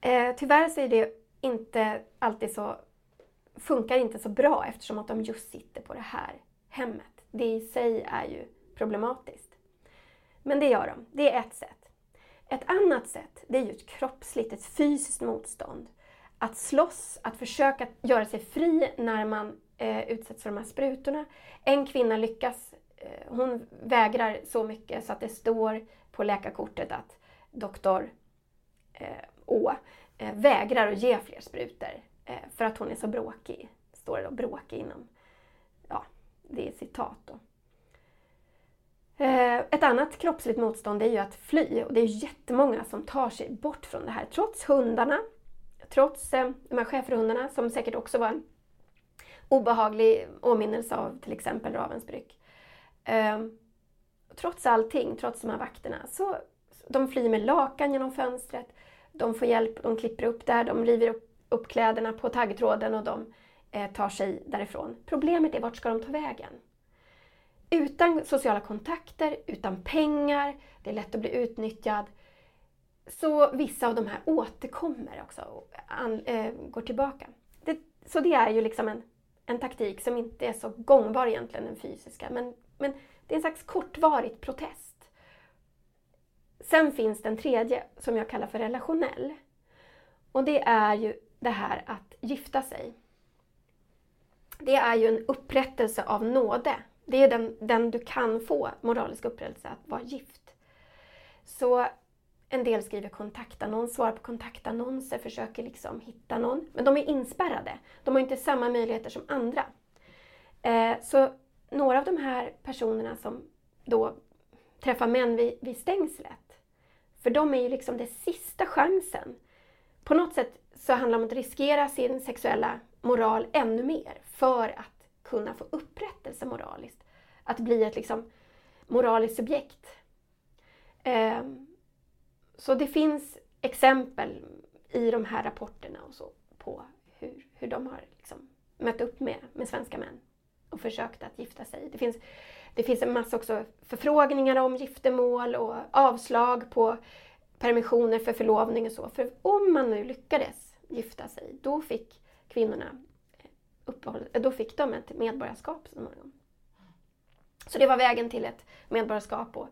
Eh, tyvärr så är det inte alltid så, funkar inte så bra eftersom att de just sitter på det här hemmet. Det i sig är ju problematiskt. Men det gör de. Det är ett sätt. Ett annat sätt, det är ju ett kroppsligt, ett fysiskt motstånd. Att slåss, att försöka göra sig fri när man eh, utsätts för de här sprutorna. En kvinna lyckas. Hon vägrar så mycket så att det står på läkarkortet att doktor Å vägrar att ge fler sprutor för att hon är så bråkig. Står det då, bråkig inom, ja, det är citat då. Ett annat kroppsligt motstånd är ju att fly, och det är jättemånga som tar sig bort från det här. Trots hundarna, trots de här schäferhundarna som säkert också var en obehaglig åminnelse av till exempel Ravensbrück. Trots allting, trots de här vakterna, så de flyr med lakan genom fönstret. de får hjälp, de klipper upp där, de river upp, upp kläderna på taggtråden och de eh, tar sig därifrån. Problemet är, vart ska de ta vägen? Utan sociala kontakter, utan pengar, det är lätt att bli utnyttjad. Så vissa av de här återkommer också och an, eh, går tillbaka. Det, så det är ju liksom en, en taktik som inte är så gångbar egentligen, den fysiska. Men, men det är en slags kortvarigt protest. Sen finns den tredje som jag kallar för relationell. Och det är ju det här att gifta sig. Det är ju en upprättelse av nåde. Det är den, den du kan få, moralisk upprättelse, att vara gift. Så en del skriver kontaktannons, svarar på kontaktannonser, försöker liksom hitta någon. Men de är inspärrade. De har inte samma möjligheter som andra. Eh, så några av de här personerna som då träffar män vid, vid stängslet, för de är ju liksom den sista chansen. På något sätt så handlar det om att riskera sin sexuella moral ännu mer för att kunna få upprättelse moraliskt. Att bli ett liksom moraliskt subjekt. Eh, Så det finns exempel i de här rapporterna och så på hur, hur de har liksom mött upp med, med svenska män och försökt att gifta sig. Det finns, det finns en massa också förfrågningar om giftermål och avslag på permissioner för förlovning och så. För om man nu lyckades gifta sig, då fick kvinnorna uppehåll, då fick de ett medborgarskap så småningom. Så det var vägen till ett medborgarskap. Och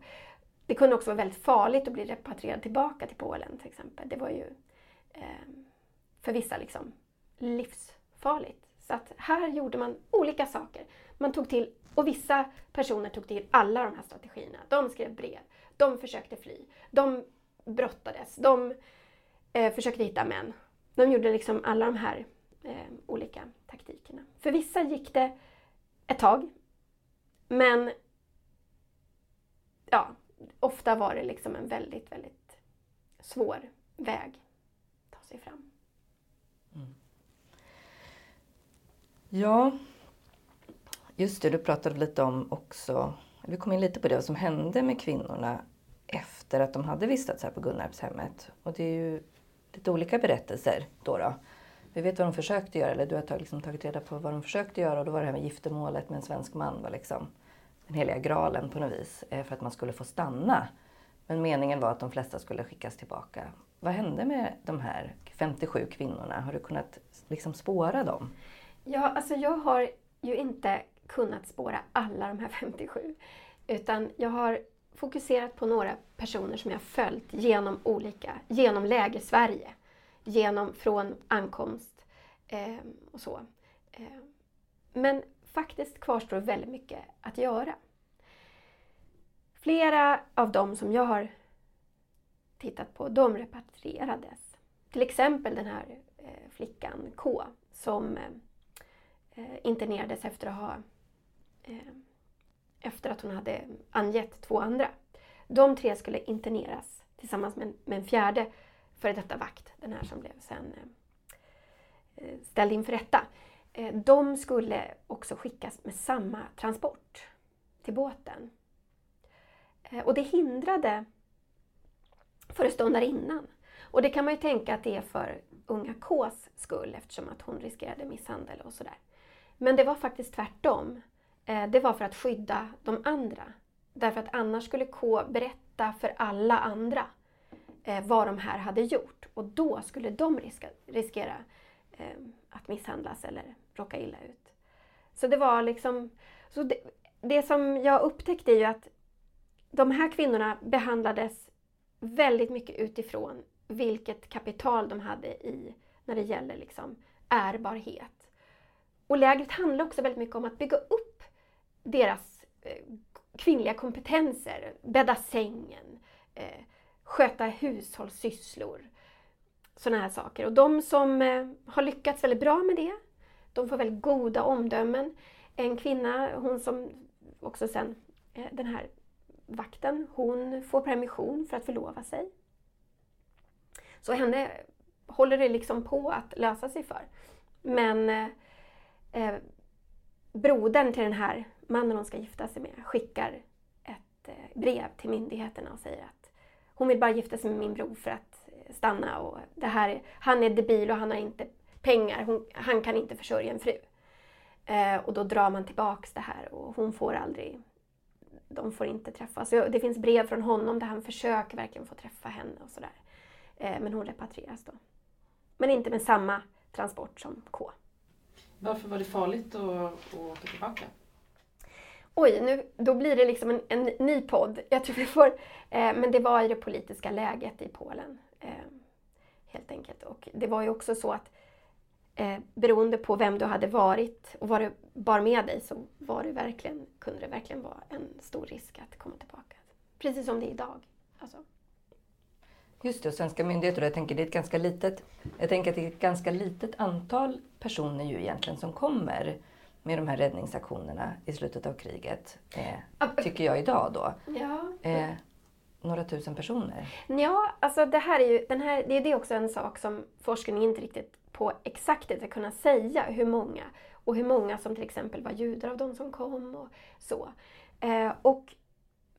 det kunde också vara väldigt farligt att bli repatrierad tillbaka till Polen till exempel. Det var ju eh, för vissa liksom livsfarligt. Så att här gjorde man olika saker. Man tog till, och vissa personer tog till alla de här strategierna. De skrev brev, de försökte fly, de brottades, de eh, försökte hitta män. De gjorde liksom alla de här eh, olika taktikerna. För vissa gick det ett tag, men ja... ofta var det liksom en väldigt, väldigt svår väg att ta sig fram. Mm. Ja, just det, du pratade lite om också, vi kom in lite på det som hände med kvinnorna efter att de hade vistats här på Gunnarpshemmet. Och det är ju lite olika berättelser då då. Vi vet vad de försökte göra, eller du har liksom tagit reda på vad de försökte göra, och då var det här med giftermålet med en svensk man var liksom... den heliga graalen på något vis, för att man skulle få stanna. Men meningen var att de flesta skulle skickas tillbaka. Vad hände med de här femtiosju kvinnorna? Har du kunnat liksom spåra dem? Ja, alltså jag har ju inte kunnat spåra alla de här femtiosju. Utan jag har fokuserat på några personer som jag följt genom olika, genom läger Sverige. Genom, från ankomst eh, och så. Eh, men... faktiskt kvarstår väldigt mycket att göra. Flera av dem som jag har tittat på, de repatrierades. Till exempel den här eh, flickan K som eh, internerades efter att, ha, eh, efter att hon hade angett två andra. De tre skulle interneras tillsammans med, med en fjärde före detta vakt. Den här som blev sen eh, ställd inför rätta. De skulle också skickas med samma transport till båten. Och det hindrade föreståndare innan. Och det kan man ju tänka att det är för unga K:s skull, eftersom att hon riskerade misshandel och sådär. Men det var faktiskt tvärtom. Det var för att skydda de andra. Därför att annars skulle K berätta för alla andra vad de här hade gjort. Och då skulle de riska, riskera att misshandlas eller råka illa ut. Så det var liksom... Så det, det som jag upptäckte är ju att de här kvinnorna behandlades väldigt mycket utifrån vilket kapital de hade i när det gäller liksom ärbarhet. Och lägret handlar också väldigt mycket om att bygga upp deras eh, kvinnliga kompetenser. Bädda sängen, eh, sköta hushållssysslor. Sådana här saker. Och de som eh, har lyckats väldigt bra med det, de får väldigt goda omdömen. En kvinna, hon som också sen, eh, den här vakten, hon får permission för att förlova sig. Så henne håller det liksom på att lösa sig för. Men eh, eh, brodern till den här mannen hon ska gifta sig med skickar ett eh, brev till myndigheterna och säger att hon vill bara gifta sig med min bror för att stanna och det här, han är debil och han har inte pengar, hon, han kan inte försörja en fru. Eh, och då drar man tillbaks det här och hon får aldrig, de får inte träffas. Så det finns brev från honom där han försöker verkligen få träffa henne och sådär. Eh, men hon repatrieras då. Men inte med samma transport som K. Varför var det farligt att, att åka tillbaka? Oj, nu, då blir det liksom en, en ny podd. Jag tror vi får, eh, men det var i det politiska läget i Polen. Eh, helt enkelt. Och det var ju också så att eh, beroende på vem du hade varit och vad du bar med dig så var det verkligen, kunde det verkligen vara en stor risk att komma tillbaka. Precis som det är idag. Alltså. Just det, och svenska myndigheter, jag tänker det är ett ganska litet, jag tänker att det är ett ganska litet antal personer ju egentligen som kommer med de här räddningsaktionerna i slutet av kriget, eh, tycker jag idag då. Ja. Eh, några tusen personer. Ja, alltså det här är ju, den här, det är det också en sak som forskningen inte riktigt på exakt att kunna säga hur många. Och hur många som till exempel var judar av de som kom och så. Eh, och,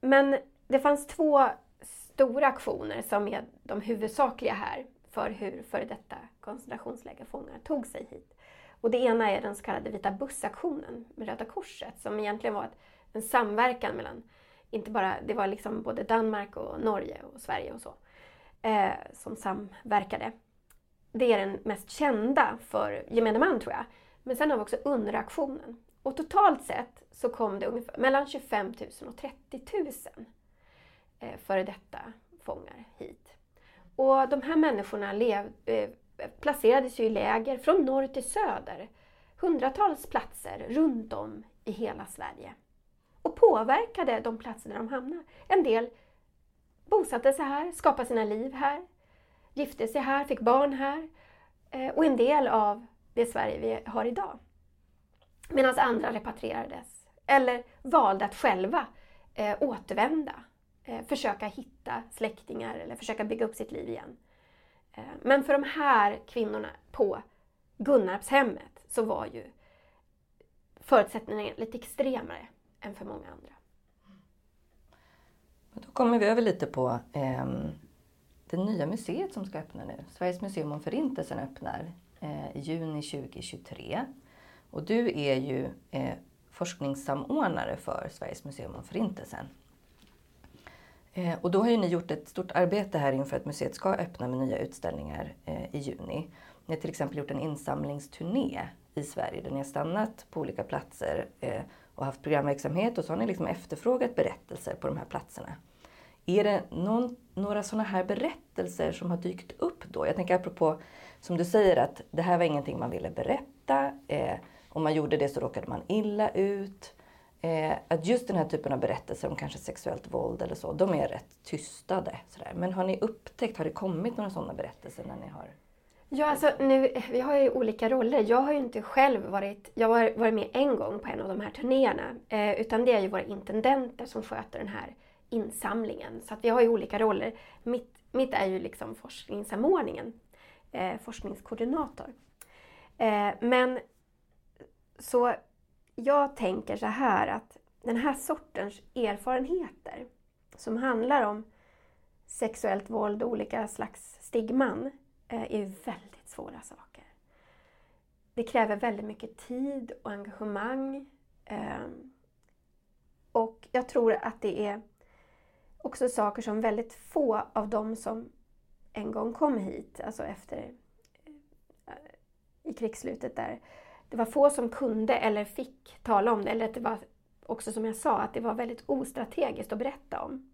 men det fanns två stora aktioner som är de huvudsakliga här för hur före detta koncentrationslägerfångar tog sig hit. Och det ena är den så kallade vita bussaktionen med Röda Korset som egentligen var ett, en samverkan mellan, inte bara, det var liksom både Danmark och Norge och Sverige och så, eh, som samverkade. Det är den mest kända för gemene man tror jag. Men sen har vi också UNRRA-aktionen. Och totalt sett så kom det ungefär mellan tjugofem tusen och trettio tusen eh, före detta fångar hit. Och de här människorna lev, eh, placerades ju i läger från norr till söder. Hundratals platser runt om i hela Sverige. Och påverkade de platser där de hamnade. En del bosatte sig här, skapade sina liv här, gifte sig här, fick barn här. Eh, och en del av det Sverige vi har idag. Medan andra repatrierades. Eller valde att själva eh, återvända. Eh, försöka hitta släktingar eller försöka bygga upp sitt liv igen. Eh, men för de här kvinnorna på Gunnarpshemmet så var ju förutsättningarna lite extremare än för många andra. Då kommer vi över lite på ehm... det nya museet som ska öppna nu. Sveriges museum om förintelsen öppnar eh, i juni tjugohundratjugotre. Och du är ju eh, forskningssamordnare för Sveriges museum om förintelsen. Eh, och då har ju ni gjort ett stort arbete här inför att museet ska öppna med nya utställningar eh, i juni. Ni har till exempel gjort en insamlingsturné i Sverige där ni har stannat på olika platser eh, och haft programverksamhet. Och så har ni liksom efterfrågat berättelser på de här platserna. Är det någon, några sådana här berättelser som har dykt upp då? Jag tänker apropå, som du säger, att det här var ingenting man ville berätta. Eh, om man gjorde det så råkade man illa ut. Eh, att just den här typen av berättelser om kanske sexuellt våld eller så, de är rätt tystade. Sådär. Men har ni upptäckt, har det kommit några sådana berättelser när ni har... Ja, alltså nu, vi har ju olika roller. Jag har ju inte själv varit, jag har varit med en gång på en av de här turnéerna. Eh, utan det är ju våra intendenter som sköter den här insamlingen. Så att vi har ju olika roller. Mitt, mitt är ju liksom forskningssamordningen. Eh, forskningskoordinator. Eh, men så jag tänker så här att den här sortens erfarenheter som handlar om sexuellt våld och olika slags stigman eh, är ju väldigt svåra saker. Det kräver väldigt mycket tid och engagemang. Eh, och jag tror att det är också saker som väldigt få av dem som en gång kom hit, alltså efter i krigsslutet där, det var få som kunde eller fick tala om det. Eller att det var också som jag sa, att det var väldigt ostrategiskt att berätta om.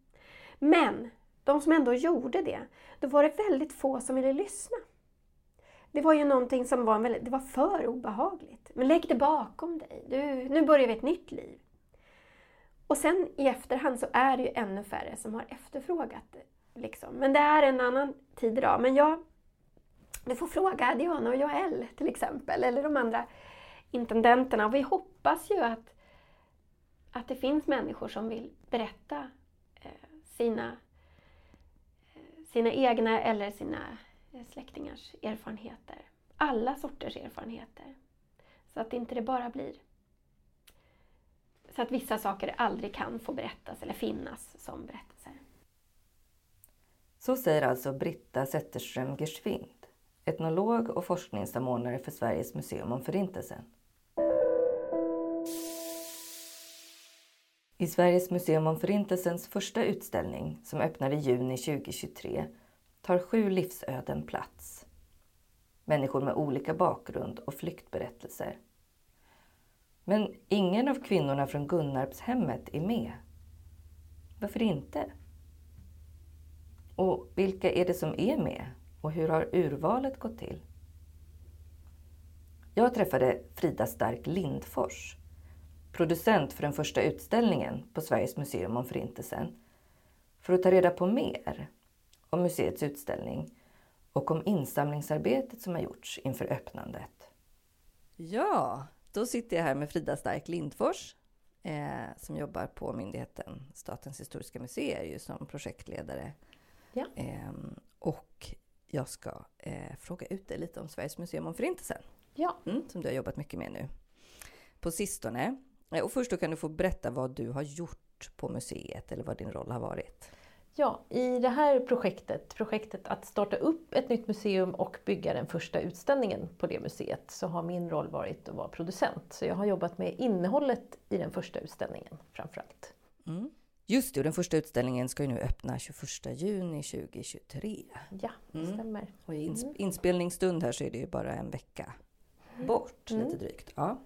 Men de som ändå gjorde det, då var det väldigt få som ville lyssna. Det var ju någonting som var, väldigt, det var för obehagligt. Men lägg det bakom dig, du, nu börjar vi ett nytt liv. Och sen i efterhand så är det ju ännu färre som har efterfrågat det. Liksom. Men det är en annan tid idag. Men jag, du får fråga Diana och Joel till exempel. Eller de andra intendenterna. Och vi hoppas ju att, att det finns människor som vill berätta sina, sina egna eller sina släktingars erfarenheter. Alla sorters erfarenheter. Så att inte det bara blir. Så att vissa saker aldrig kan få berättas eller finnas som berättelser. Så säger alltså Britta Zetterström Geschwind, etnolog och forskningssamordnare för Sveriges museum om förintelsen. I Sveriges museum om förintelsens första utställning, som öppnade i juni tjugohundratjugotre, tar sju livsöden plats. Människor med olika bakgrund och flyktberättelser. Men ingen av kvinnorna från Gunnarpshemmet är med. Varför inte? Och vilka är det som är med? Och hur har urvalet gått till? Jag träffade Frida Stark Lindfors, producent för den första utställningen på Sveriges museum om förintelsen, för att ta reda på mer om museets utställning och om insamlingsarbetet som har gjorts inför öppnandet. Ja, då sitter jag här med Frida Stark Lindfors eh, som jobbar på myndigheten Statens historiska museer ju, som projektledare. Ja. Eh, och jag ska eh, fråga ut dig lite om Sveriges museum om förintelsen. Ja. Mm, som du har jobbat mycket med nu på sistone. Och först då kan du få berätta vad du har gjort på museet eller vad din roll har varit. Ja, i det här projektet, projektet att starta upp ett nytt museum och bygga den första utställningen på det museet, så har min roll varit att vara producent. Så jag har jobbat med innehållet i den första utställningen framförallt. Mm. Just det, den första utställningen ska ju nu öppna tjugoförsta juni tjugohundratjugotre. Ja, det mm. stämmer. Och i ins- inspelningsstund här så är det ju bara en vecka bort, mm. lite drygt. Ja.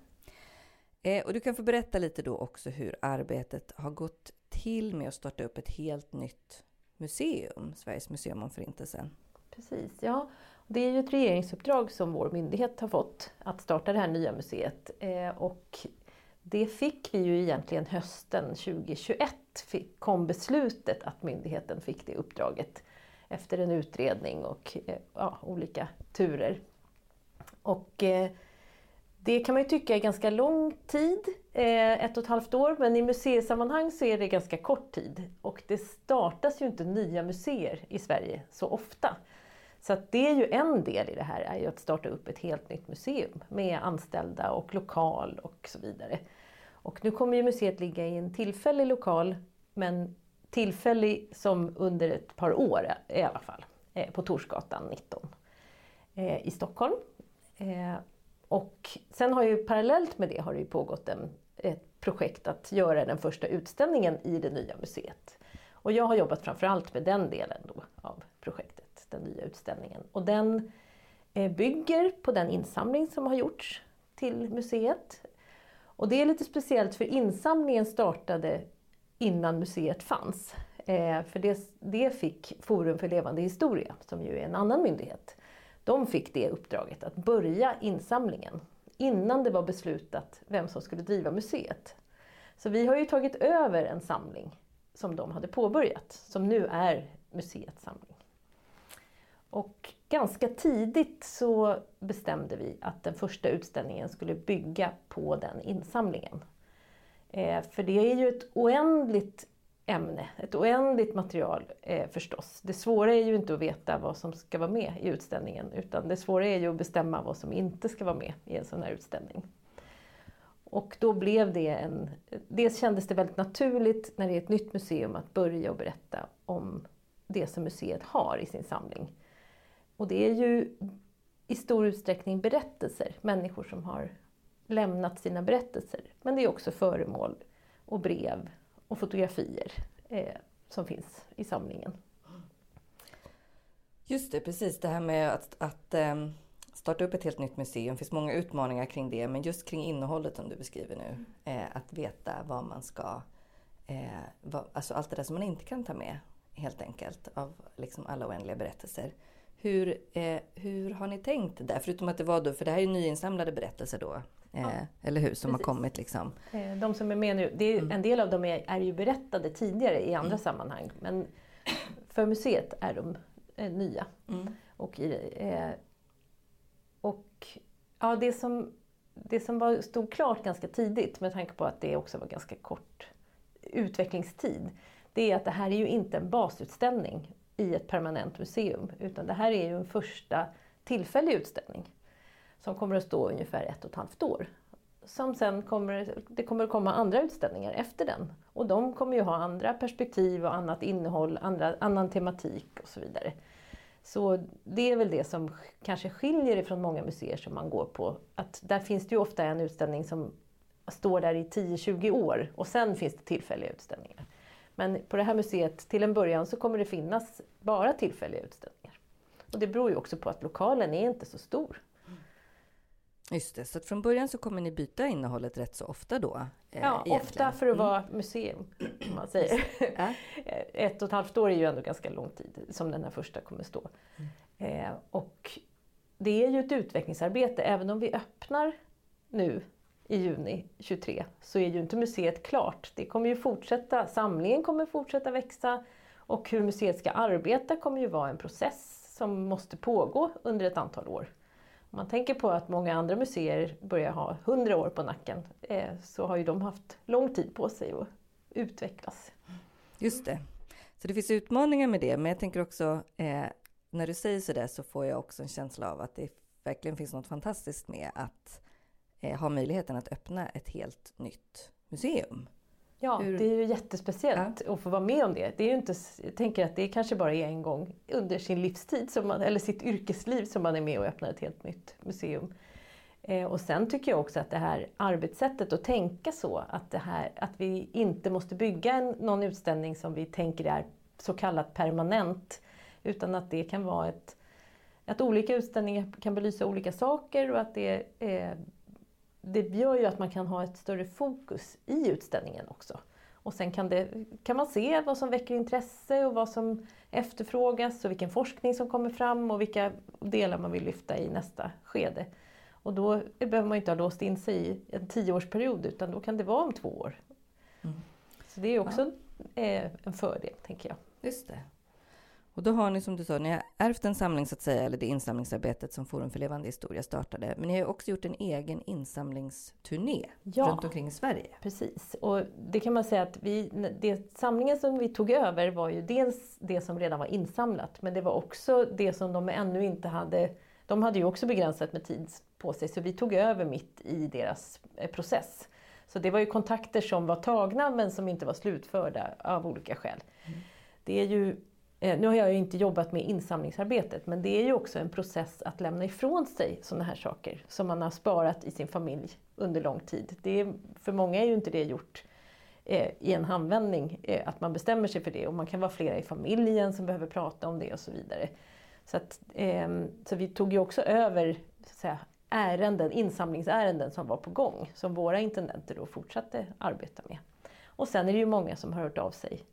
Eh, och du kan få berätta lite då också hur arbetet har gått till med att starta upp ett helt nytt museum, Sveriges museum om förintelsen. Precis, ja. Det är ju ett regeringsuppdrag som vår myndighet har fått, att starta det här nya museet. Eh, och det fick vi ju egentligen hösten tjugohundratjugoett, fick, kom beslutet att myndigheten fick det uppdraget efter en utredning och eh, ja, olika turer. Och... Eh, Det kan man ju tycka är ganska lång tid, ett och ett halvt år, men i museisammanhang så är det ganska kort tid. Och det startas ju inte nya museer i Sverige så ofta. Så att det är ju en del i det här, är ju att starta upp ett helt nytt museum med anställda och lokal och så vidare. Och nu kommer ju museet ligga i en tillfällig lokal, men tillfällig som under ett par år i alla fall, på Torsgatan nitton i Stockholm. Och sen har ju parallellt med det har det ju pågått en, ett projekt att göra den första utställningen i det nya museet. Och jag har jobbat framförallt med den delen då av projektet, den nya utställningen. Och den bygger på den insamling som har gjorts till museet. Och det är lite speciellt, för insamlingen startade innan museet fanns. För det, det fick Forum för levande historia, som ju är en annan myndighet. De fick det uppdraget att börja insamlingen innan det var beslutat vem som skulle driva museet. Så vi har ju tagit över en samling som de hade påbörjat, som nu är museets samling. Och ganska tidigt så bestämde vi att den första utställningen skulle bygga på den insamlingen. Eh, för det är ju ett oändligt ämne, ett oändligt material eh, förstås. Det svåra är ju inte att veta vad som ska vara med i utställningen, utan det svåra är ju att bestämma vad som inte ska vara med i en sån här utställning. Och då blev det en... Dels kändes det väldigt naturligt när det är ett nytt museum att börja och berätta om det som museet har i sin samling. Och det är ju i stor utsträckning berättelser, människor som har lämnat sina berättelser. Men det är också föremål och brev och fotografier eh, som finns i samlingen. Just det, precis. Det här med att, att eh, starta upp ett helt nytt museum. Det finns många utmaningar kring det. Men just kring innehållet som du beskriver nu. Eh, att veta vad man ska... Eh, vad, alltså allt det där som man inte kan ta med helt enkelt. Av liksom alla oändliga berättelser. Hur, eh, hur har ni tänkt där? Förutom att det var då... För det här är ju nyinsamlade berättelser då. Ja, eller hur, som precis. Har kommit liksom. De som är med nu, det är, mm. en del av dem är, är ju berättade tidigare i andra mm. sammanhang, men för museet är de är nya. Mm. Och, i, eh, och ja, det som, det som var, stod klart ganska tidigt, med tanke på att det också var ganska kort utvecklingstid, det är att det här är ju inte en basutställning i ett permanent museum, utan det här är ju en första tillfällig utställning som kommer att stå ungefär ett och ett halvt år. som sen kommer, det kommer komma andra utställningar efter den. Och de kommer ju ha andra perspektiv och annat innehåll, andra, annan tematik och så vidare. Så det är väl det som kanske skiljer det från många museer som man går på. Att där finns det ju ofta en utställning som står där i tio till tjugo år och sen finns det tillfälliga utställningar. Men på det här museet till en början så kommer det finnas bara tillfälliga utställningar. Och det beror ju också på att lokalen är inte så stor. Just det, så att från början så kommer ni byta innehållet rätt så ofta då? Eh, ja, egentligen. Ofta för att vara museum, om man säger. Mm. Ett och ett halvt år är ju ändå ganska lång tid som den här första kommer stå. Mm. Eh, och det är ju ett utvecklingsarbete, även om vi öppnar nu i juni tjugotre så är ju inte museet klart. Det kommer ju fortsätta, samlingen kommer fortsätta växa och hur museet ska arbeta kommer ju vara en process som måste pågå under ett antal år. Om man tänker på att många andra museer börjar ha hundra år på nacken så har ju de haft lång tid på sig att utvecklas. Just det. Så det finns utmaningar med det, men jag tänker också eh, när du säger sådär så får jag också en känsla av att det verkligen finns något fantastiskt med att eh, ha möjligheten att öppna ett helt nytt museum. Ja, Hur? det är ju jättespeciellt ja. att få vara med om det. Det är ju inte, jag tänker att det kanske bara är en gång under sin livstid som man, eller sitt yrkesliv som man är med och öppnar ett helt nytt museum. Eh, och sen tycker jag också att det här arbetssättet att tänka så, att, det här, att vi inte måste bygga en, någon utställning som vi tänker är så kallat permanent. Utan att det kan vara ett, att olika utställningar kan belysa olika saker och att det är... Eh, Det gör ju att man kan ha ett större fokus i utställningen också. Och sen kan, det, kan man se vad som väcker intresse och vad som efterfrågas och vilken forskning som kommer fram och vilka delar man vill lyfta i nästa skede. Och då behöver man inte ha låst in sig i en tioårsperiod utan då kan det vara om två år. Mm. Så det är också ja. en, en fördel, tänker jag. Just det. Och då har ni, som du sa, ni har ärvt en samling så att säga, eller det insamlingsarbetet som Forum för levande historia startade. Men ni har ju också gjort en egen insamlingsturné ja, runt omkring Sverige. Precis. Och det kan man säga att vi, det, samlingen som vi tog över var ju dels det som redan var insamlat. Men det var också det som de ännu inte hade, de hade ju också begränsat med tid på sig. Så vi tog över mitt i deras process. Så det var ju kontakter som var tagna men som inte var slutförda av olika skäl. Mm. Det är ju... Nu har jag ju inte jobbat med insamlingsarbetet men det är ju också en process att lämna ifrån sig sådana här saker som man har sparat i sin familj under lång tid. Det är, för många är ju inte det gjort eh, i en handvändning, eh, att man bestämmer sig för det och man kan vara flera i familjen som behöver prata om det och så vidare. Så, att, eh, så vi tog ju också över så att säga, ärenden, insamlingsärenden som var på gång som våra intendenter då fortsatte arbeta med. Och sen är det ju många som har hört av sig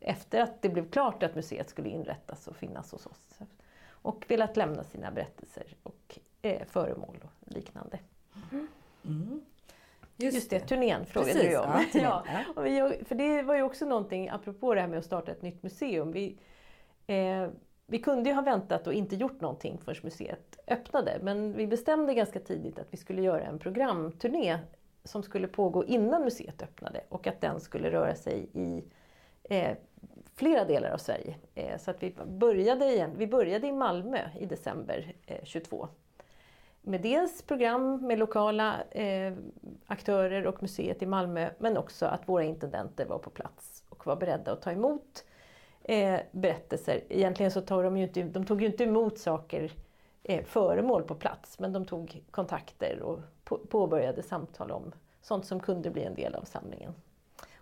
efter att det blev klart att museet skulle inrättas och finnas hos oss och velat lämna sina berättelser och eh, föremål och liknande. Mm. Mm. Just, Just det, det. turnén frågade Precis, du om. Ja, ja. Och vi, för det var ju också någonting apropå det här med att starta ett nytt museum. Vi, eh, vi kunde ju ha väntat och inte gjort någonting förrän museet öppnade, men vi bestämde ganska tidigt att vi skulle göra en programturné som skulle pågå innan museet öppnade och att den skulle röra sig i Eh, flera delar av Sverige. Eh, så att vi, började igen, vi började i Malmö i december eh, tjugotvå. Med dels program med lokala eh, aktörer och museet i Malmö. Men också att våra intendenter var på plats och var beredda att ta emot eh, berättelser. Egentligen så tog de ju inte, de tog ju inte emot saker, eh, föremål på plats. Men de tog kontakter och på, påbörjade samtal om sånt som kunde bli en del av samlingen.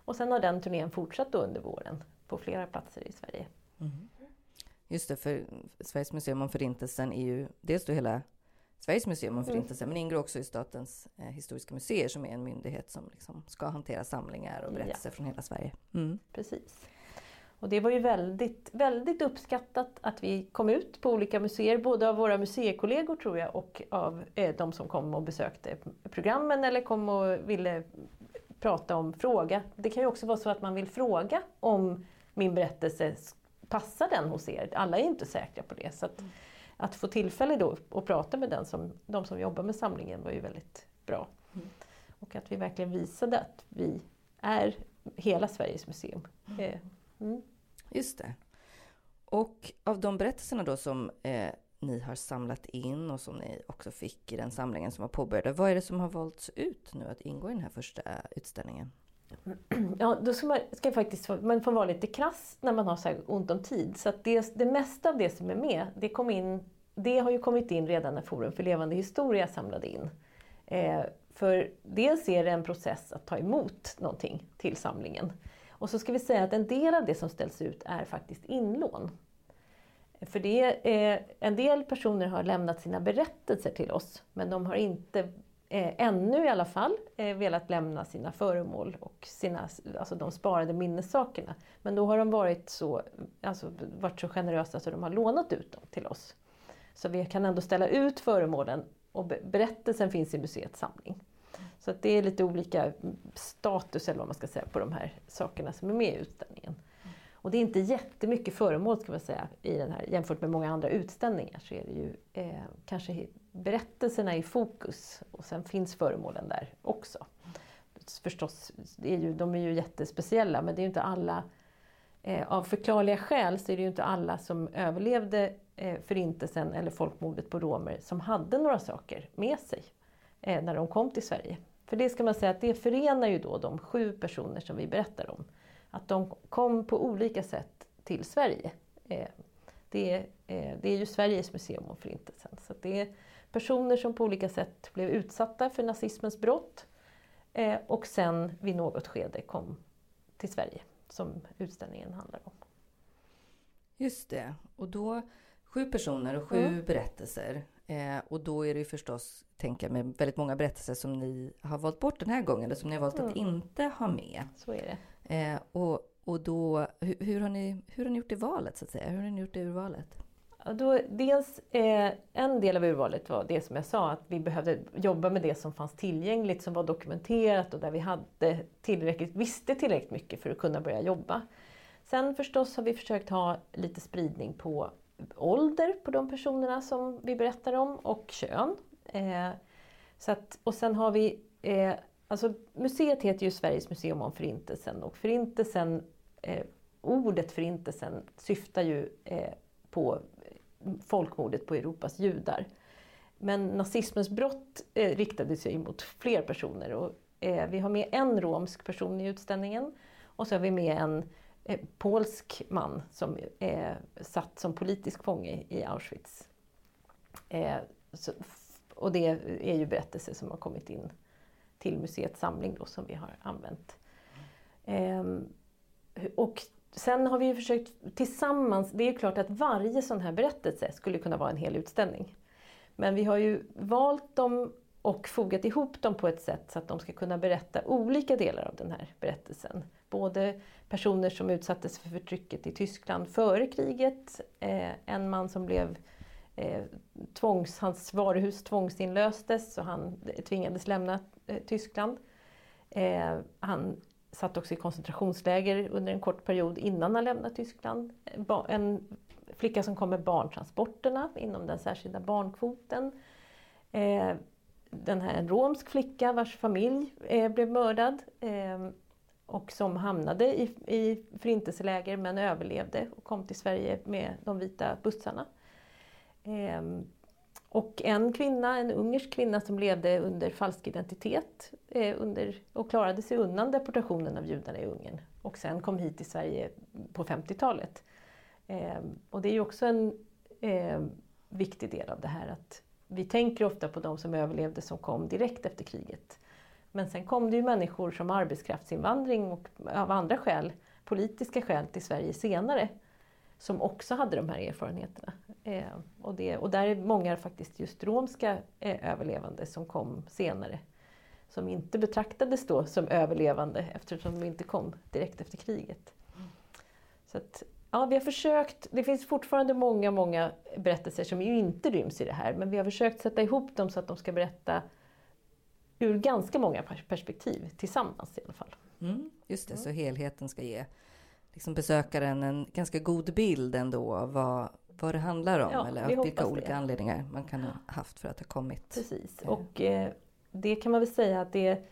Och sen har den turnén fortsatt under våren på flera platser i Sverige. Mm. Just det, för Sveriges museum om förintelsen är ju dels då hela Sveriges museum om förintelsen mm. men ingår också i Statens eh, historiska museer som är en myndighet som liksom ska hantera samlingar och berättelser ja. från hela Sverige. Mm. Precis. Och det var ju väldigt, väldigt uppskattat att vi kom ut på olika museer, både av våra museikollegor tror jag och av eh, de som kom och besökte programmen eller kom och ville prata om fråga. Det kan ju också vara så att man vill fråga om min berättelse, passar den hos er? Alla är inte säkra på det. Så att, mm. att få tillfälle då att prata med den som, de som jobbar med samlingen var ju väldigt bra. Mm. Och att vi verkligen visade att vi är hela Sveriges museum. Mm. Mm. Just det. Och av de berättelserna då som eh, ni har samlat in och som ni också fick i den samlingen som var påbörjad. Vad är det som har valts ut nu att ingå i den här första utställningen? Ja, då ska man ska faktiskt man får vara lite krass när man har så här ont om tid. Så att det, det mesta av det som är med, det, kom in, det har ju kommit in redan när Forum för levande historia samlade in. Eh, för dels är det en process att ta emot någonting till samlingen. Och så ska vi säga att en del av det som ställs ut är faktiskt inlån. För det är, en del personer har lämnat sina berättelser till oss, men de har inte eh, ännu i alla fall eh, velat lämna sina föremål och sina, alltså de sparade minnessakerna. Men då har de varit så, alltså, varit så generösa så de har lånat ut dem till oss. Så vi kan ändå ställa ut föremålen och berättelsen finns i museets samling. Så att det är lite olika status eller vad man ska säga på de här sakerna som är med i utställningen. Och det är inte jättemycket föremål ska man säga i den här, jämfört med många andra utställningar så är det ju eh, kanske berättelserna i fokus och sen finns föremålen där också. Förstås, det är ju, de är ju jättespeciella men det är ju inte alla, eh, av förklarliga skäl så är det ju inte alla som överlevde eh, förintelsen eller folkmordet på romer som hade några saker med sig eh, när de kom till Sverige. För det ska man säga att det förenar ju då de sju personer som vi berättar om. Att de kom på olika sätt till Sverige. Det är, det är ju Sveriges museum om förintelsen. Så det är personer som på olika sätt blev utsatta för nazismens brott. Och sen vid något skede kom till Sverige som utställningen handlar om. Just det. Och då sju personer och sju mm. berättelser. Och då är det ju förstås, tänka med väldigt många berättelser som ni har valt bort den här gången. Eller som ni har valt mm. att inte ha med. Så är det. Eh, och, och då, hur, hur, har ni, hur har ni gjort det valet så att säga? Hur har ni gjort det urvalet? Ja, då, dels, eh, en del av urvalet var det som jag sa att vi behövde jobba med det som fanns tillgängligt som var dokumenterat och där vi hade tillräckligt, visste tillräckligt mycket för att kunna börja jobba. Sen förstås har vi försökt ha lite spridning på ålder på de personerna som vi berättar om och kön. Eh, så att, och sen har vi... Eh, Alltså, museet heter ju Sveriges museum om förintelsen och förintelsen, eh, ordet förintelsen syftar ju eh, på folkmordet på Europas judar. Men nazismens brott eh, riktade sig mot fler personer och eh, vi har med en romsk person i utställningen och så har vi med en eh, polsk man som eh, satt som politisk fånge i Auschwitz. Eh, så, och det är ju berättelser som har kommit in till museets samling då som vi har använt. Mm. Eh, och sen har vi ju försökt tillsammans, det är ju klart att varje sån här berättelse skulle kunna vara en hel utställning. Men vi har ju valt dem och fogat ihop dem på ett sätt så att de ska kunna berätta olika delar av den här berättelsen. Både personer som utsattes för förtrycket i Tyskland före kriget, eh, en man som blev Tvångs, hans varuhus tvångsinlöstes så han tvingades lämna eh, Tyskland. Eh, han satt också i koncentrationsläger under en kort period innan han lämnade Tyskland. Ba- en flicka som kom med barntransporterna inom den särskilda barnkvoten. Eh, den här, en romsk flicka vars familj eh, blev mördad eh, och som hamnade i, i förintelseläger men överlevde och kom till Sverige med de vita bussarna. Eh, och en kvinna, en ungersk kvinna som levde under falsk identitet eh, under, och klarade sig undan deportationen av judarna i Ungern. Och sen kom hit till Sverige på femtiotalet. Eh, och det är ju också en eh, viktig del av det här att vi tänker ofta på de som överlevde som kom direkt efter kriget. Men sen kom det ju människor som arbetskraftsinvandring och av andra skäl, politiska skäl till Sverige senare. Som också hade de här erfarenheterna. Eh, och, det, och där är många faktiskt just romska eh, överlevande som kom senare. Som inte betraktades då som överlevande eftersom de inte kom direkt efter kriget. Så att, ja, vi har försökt, det finns fortfarande många, många berättelser som ju inte ryms i det här. Men vi har försökt sätta ihop dem så att de ska berätta ur ganska många perspektiv tillsammans i alla fall. Mm, just det, mm. Så helheten ska ge... Liksom besökaren en ganska god bild ändå av vad, vad det handlar om, ja, eller vilka olika det. Anledningar man kan ha haft för att ha kommit. Precis, och eh, det kan man väl säga att det,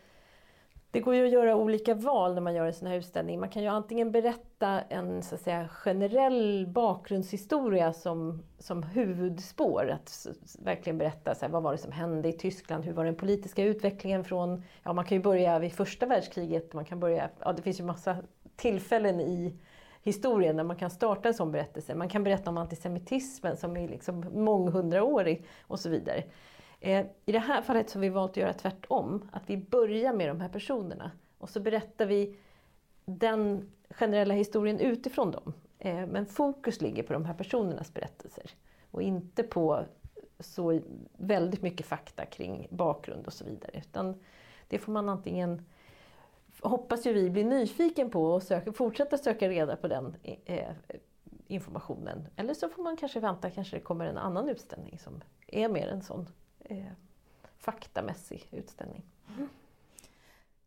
Det går ju att göra olika val när man gör en sån här utställning. Man kan ju antingen berätta en så att säga, generell bakgrundshistoria som, som huvudspår. Att verkligen berätta så här, vad var det som hände i Tyskland, hur var den politiska utvecklingen från... Ja, man kan ju börja vid första världskriget, man kan börja... Ja, det finns ju massa tillfällen i historien när man kan starta en sån berättelse. Man kan berätta om antisemitismen som är liksom månghundraårig och så vidare. I det här fallet så har vi valt att göra tvärtom, att vi börjar med de här personerna och så berättar vi den generella historien utifrån dem. Men fokus ligger på de här personernas berättelser och inte på så väldigt mycket fakta kring bakgrund och så vidare. Utan det får man antingen, hoppas ju vi blir nyfiken på och söka, fortsätta söka reda på den informationen. Eller så får man kanske vänta, kanske det kommer en annan utställning som är mer en sån Eh, faktamässig utställning. Mm.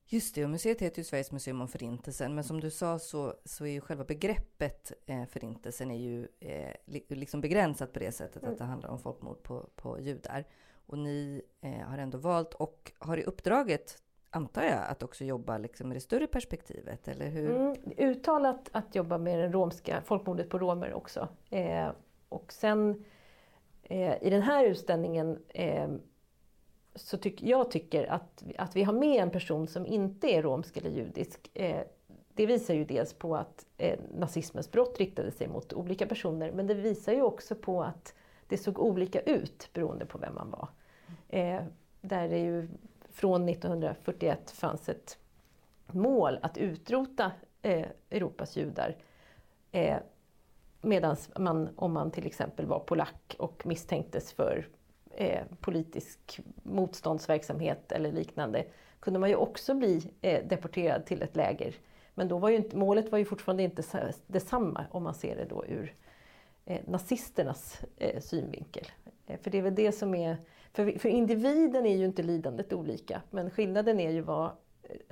Just det, och museet heter ju Sveriges museum om förintelsen, men som du sa så, så är ju själva begreppet eh, förintelsen är ju eh, li- liksom begränsat på det sättet mm. att det handlar om folkmord på, på judar. Och ni eh, har ändå valt och har i uppdraget, antar jag, att också jobba liksom med det större perspektivet, eller hur? Mm, uttalat att jobba med den romska, folkmordet på romer också. Eh, och sen i den här utställningen eh, så tycker jag tycker att, att vi har med en person som inte är romsk eller judisk. Eh, det visar ju dels på att eh, nazismens brott riktade sig mot olika personer, men det visar ju också på att det såg olika ut beroende på vem man var. Eh, där det ju från nittonhundrafyrtioett fanns ett mål att utrota eh, Europas judar. Eh, Medan man, om man till exempel var polack och misstänktes för eh, politisk motståndsverksamhet eller liknande, kunde man ju också bli eh, deporterad till ett läger. Men då var ju inte, målet var ju fortfarande inte detsamma om man ser det då ur eh, nazisternas eh, synvinkel. Eh, för det är väl det som är, för, för individen är ju inte lidandet olika, men skillnaden är ju vad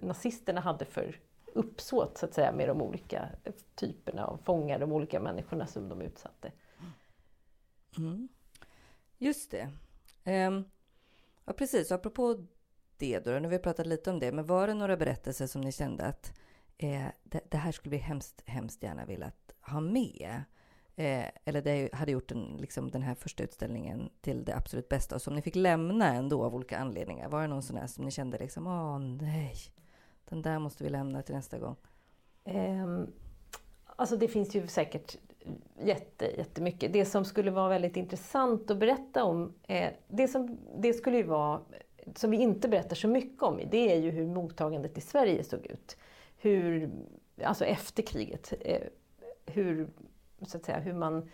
nazisterna hade för uppsåt så att säga med de olika typerna av fångar, de olika människorna som de utsatte. Mm. Just det. Ehm, ja, precis. Apropå det då, nu har vi pratat lite om det, men var det några berättelser som ni kände att eh, det, det här skulle vi hemskt, hemskt gärna vilja ha med? Eh, eller det hade gjort en, liksom, den här första utställningen till det absolut bästa och som ni fick lämna ändå av olika anledningar. Var det någon sån här som ni kände liksom, åh nej, den där måste vi lämna till nästa gång? Um, alltså det finns ju säkert jätte, jättemycket. Det som skulle vara väldigt intressant att berätta om, eh, det, som, det skulle ju vara, som vi inte berättar så mycket om, det är ju hur mottagandet i Sverige såg ut. Hur, alltså efter kriget, eh, hur, så att säga, hur man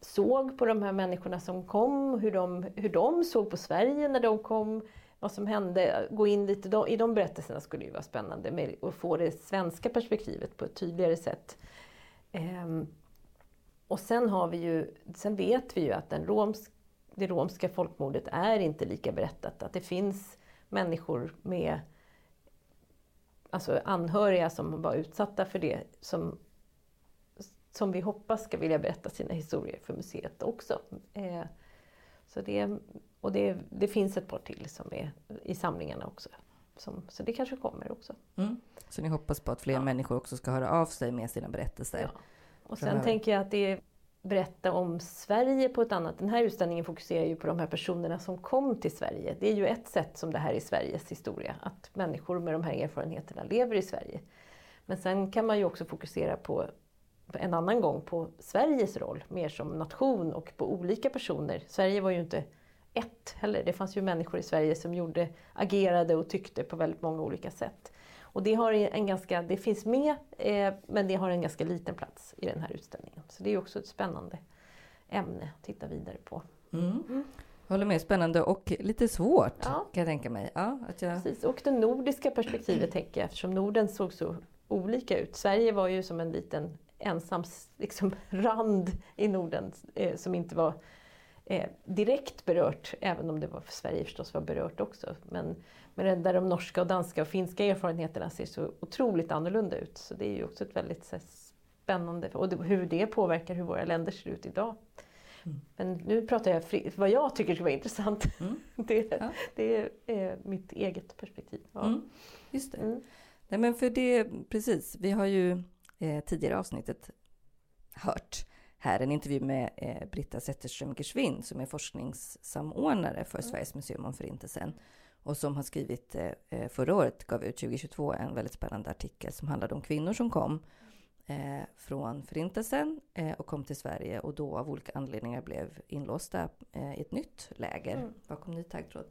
såg på de här människorna som kom, hur de, hur de såg på Sverige när de kom. Vad som hände, gå in lite i de berättelserna skulle ju vara spännande med att få det svenska perspektivet på ett tydligare sätt. Och sen har vi ju, sen vet vi ju att den romsk, det romska folkmordet är inte lika berättat. Att det finns människor med, alltså anhöriga som var utsatta för det, som, som vi hoppas ska vilja berätta sina historier för museet också. Så det, och det, det finns ett par till som är i samlingarna också. Som, så det kanske kommer också. Mm. Så ni hoppas på att fler ja. människor också ska höra av sig med sina berättelser? Ja. Och sen här... tänker jag att det är berätta om Sverige på ett annat. Den här utställningen fokuserar ju på de här personerna som kom till Sverige. Det är ju ett sätt som det här är Sveriges historia. Att människor med de här erfarenheterna lever i Sverige. Men sen kan man ju också fokusera på en annan gång på Sveriges roll, mer som nation och på olika personer. Sverige var ju inte ett heller. Det fanns ju människor i Sverige som gjorde, agerade och tyckte på väldigt många olika sätt. Och det, har en ganska, det finns med, eh, men det har en ganska liten plats i den här utställningen. Så det är också ett spännande ämne att titta vidare på. Mm. Mm. Håller med, spännande och lite svårt ja. kan jag tänka mig. Ja, att jag... Precis, och det nordiska perspektivet tänker jag, eftersom Norden såg så olika ut. Sverige var ju som en liten ensam liksom, rand i Norden eh, som inte var eh, direkt berört, även om det var för Sverige förstås var berört också. Men, men där de norska och danska och finska erfarenheterna ser så otroligt annorlunda ut. Så det är ju också ett väldigt så här, spännande, och det, hur det påverkar hur våra länder ser ut idag. Mm. Men nu pratar jag fritt, vad jag tycker skulle vara intressant. Mm. det, ja. det är mitt eget perspektiv. Ja. Mm. Just det. Mm. Nej, men för det, precis, vi har ju eh, tidigare avsnittet hört här en intervju med eh, Britta Zetterström Geschwind som är forskningssamordnare för Sveriges museum om förintelsen. Och som har skrivit eh, förra året, gav ut tjugohundratjugotvå, en väldigt spännande artikel som handlade om kvinnor som kom eh, från förintelsen eh, och kom till Sverige och då av olika anledningar blev inlåsta eh, i ett nytt läger mm. bakom ny taggtråd.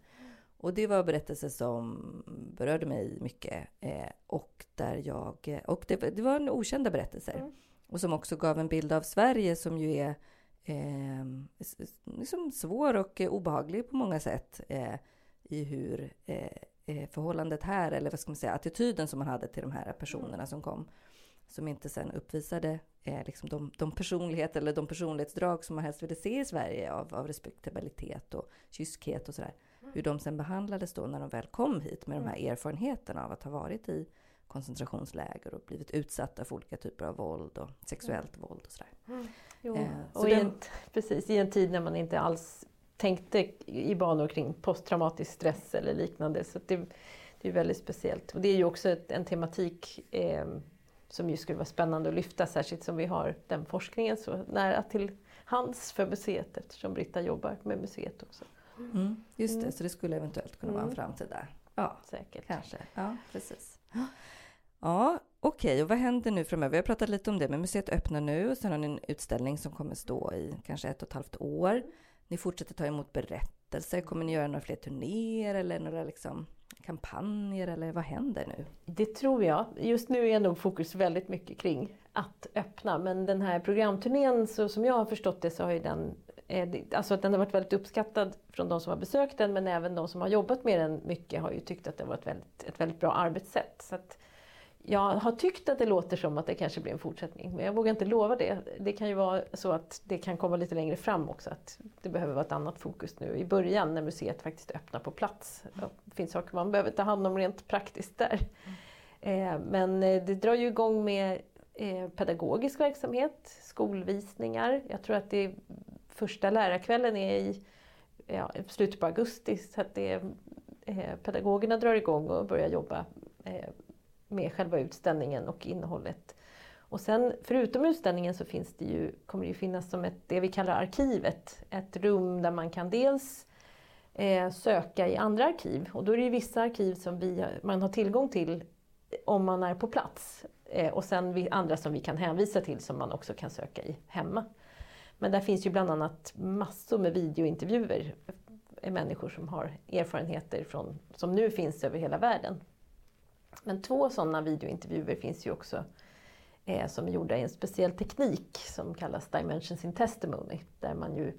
Och det var berättelser som berörde mig mycket eh, och, där jag, och det, det var en okända berättelser mm. och som också gav en bild av Sverige som ju är eh, liksom svår och obehaglig på många sätt eh, i hur eh, förhållandet här, eller vad ska man säga, attityden som man hade till de här personerna mm. som kom, som inte sen uppvisade eh, liksom de, de personlighet eller de personlighetsdrag som man helst ville se i Sverige av, av respektabilitet och kyskhet och sådär. Hur de sen behandlades då när de väl kom hit med de här erfarenheterna av att ha varit i koncentrationsläger och blivit utsatta för olika typer av våld och sexuellt mm. våld och sådär. Mm. Jo. Eh, och så i, den... en, precis, i en tid när man inte alls tänkte i banor kring posttraumatisk stress eller liknande, så det, det är väldigt speciellt. Och det är ju också ett, en tematik eh, som ju skulle vara spännande att lyfta, särskilt som vi har den forskningen så nära till hands för museet eftersom Britta jobbar med museet också. Mm, just det, mm. så det skulle eventuellt kunna mm. vara en framtid där. Ja, säkert. Kanske. Ja, precis. Ja, okej. Okay. Och vad händer nu framöver? Vi har pratat lite om det, men museet öppnar nu och sen har ni en utställning som kommer stå i kanske ett och ett halvt år. Ni fortsätter ta emot berättelser. Kommer ni göra några fler turnéer eller några liksom kampanjer eller vad händer nu? Det tror jag. Just nu är nog fokus väldigt mycket kring att öppna, men den här programturnén så som jag har förstått det så har ju den Alltså att den har varit väldigt uppskattad från de som har besökt den, men även de som har jobbat med den mycket har ju tyckt att det var ett väldigt, ett väldigt bra arbetssätt. Så att jag har tyckt att det låter som att det kanske blir en fortsättning, men jag vågar inte lova det. Det kan ju vara så att det kan komma lite längre fram också, att det behöver vara ett annat fokus nu i början när museet faktiskt öppnar på plats. Det finns saker man behöver ta hand om rent praktiskt där. Men det drar ju igång med pedagogisk verksamhet, skolvisningar. Jag tror att det är första lärarkvällen är i ja, slutet på augusti, så att det, eh, pedagogerna drar igång och börjar jobba eh, med själva utställningen och innehållet. Och sen förutom utställningen så finns det ju, kommer det ju finnas som ett, det vi kallar arkivet. Ett rum där man kan dels eh, söka i andra arkiv, och då är det ju vissa arkiv som vi, man har tillgång till om man är på plats. Eh, och sen vi, andra som vi kan hänvisa till som man också kan söka i hemma. Men där finns ju bland annat massor med videointervjuer med människor som har erfarenheter från, som nu finns över hela världen. Men två sådana videointervjuer finns ju också eh, som är gjorda i en speciell teknik som kallas Dimensions in Testimony. Där man ju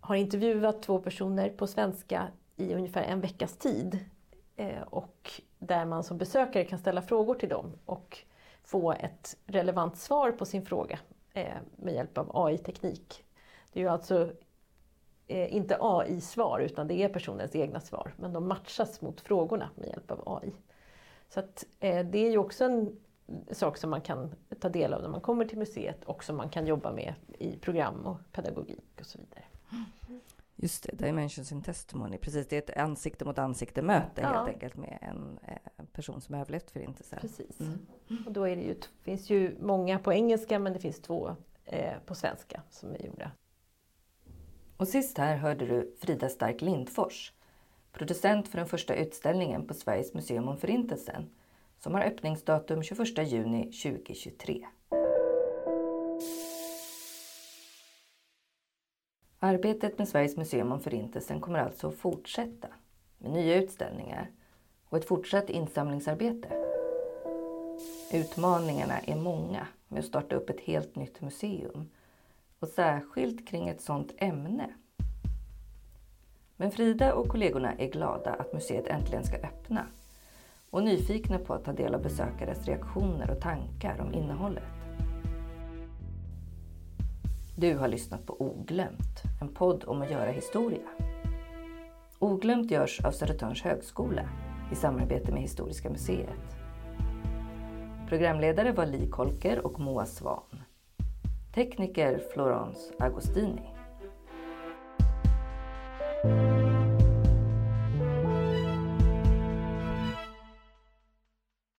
har intervjuat två personer på svenska i ungefär en veckas tid. Eh, och där man som besökare kan ställa frågor till dem och få ett relevant svar på sin fråga med hjälp av A I-teknik. Det är ju alltså eh, inte A I-svar utan det är personens egna svar. Men de matchas mot frågorna med hjälp av A I. Så att, eh, det är ju också en sak som man kan ta del av när man kommer till museet. Och som man kan jobba med i program och pedagogik och så vidare. Just det, Dimensions in Testimony. Precis, det är ett ansikte mot ansikte möte ja. helt enkelt med en eh, person som överlevt förintelsen. Precis. Mm. Och då är det ju, finns ju många på engelska, men det finns två eh, på svenska som är gjorda. Och sist här hörde du Frida Stark Lindfors, producent för den första utställningen på Sveriges museum om förintelsen, som har öppningsdatum tjugoförsta juni tjugohundratjugotre. Arbetet med Sveriges museum om förintelsen kommer alltså att fortsätta med nya utställningar och ett fortsatt insamlingsarbete. Utmaningarna är många med att starta upp ett helt nytt museum och särskilt kring ett sådant ämne. Men Frida och kollegorna är glada att museet äntligen ska öppna och nyfikna på att ta del av besökares reaktioner och tankar om innehållet. Du har lyssnat på Oglömt, en podd om att göra historia. Oglömt görs av Södertörns högskola i samarbete med Historiska museet. Programledare var Li Kolker och Moa Svan. Tekniker Florence Agostini.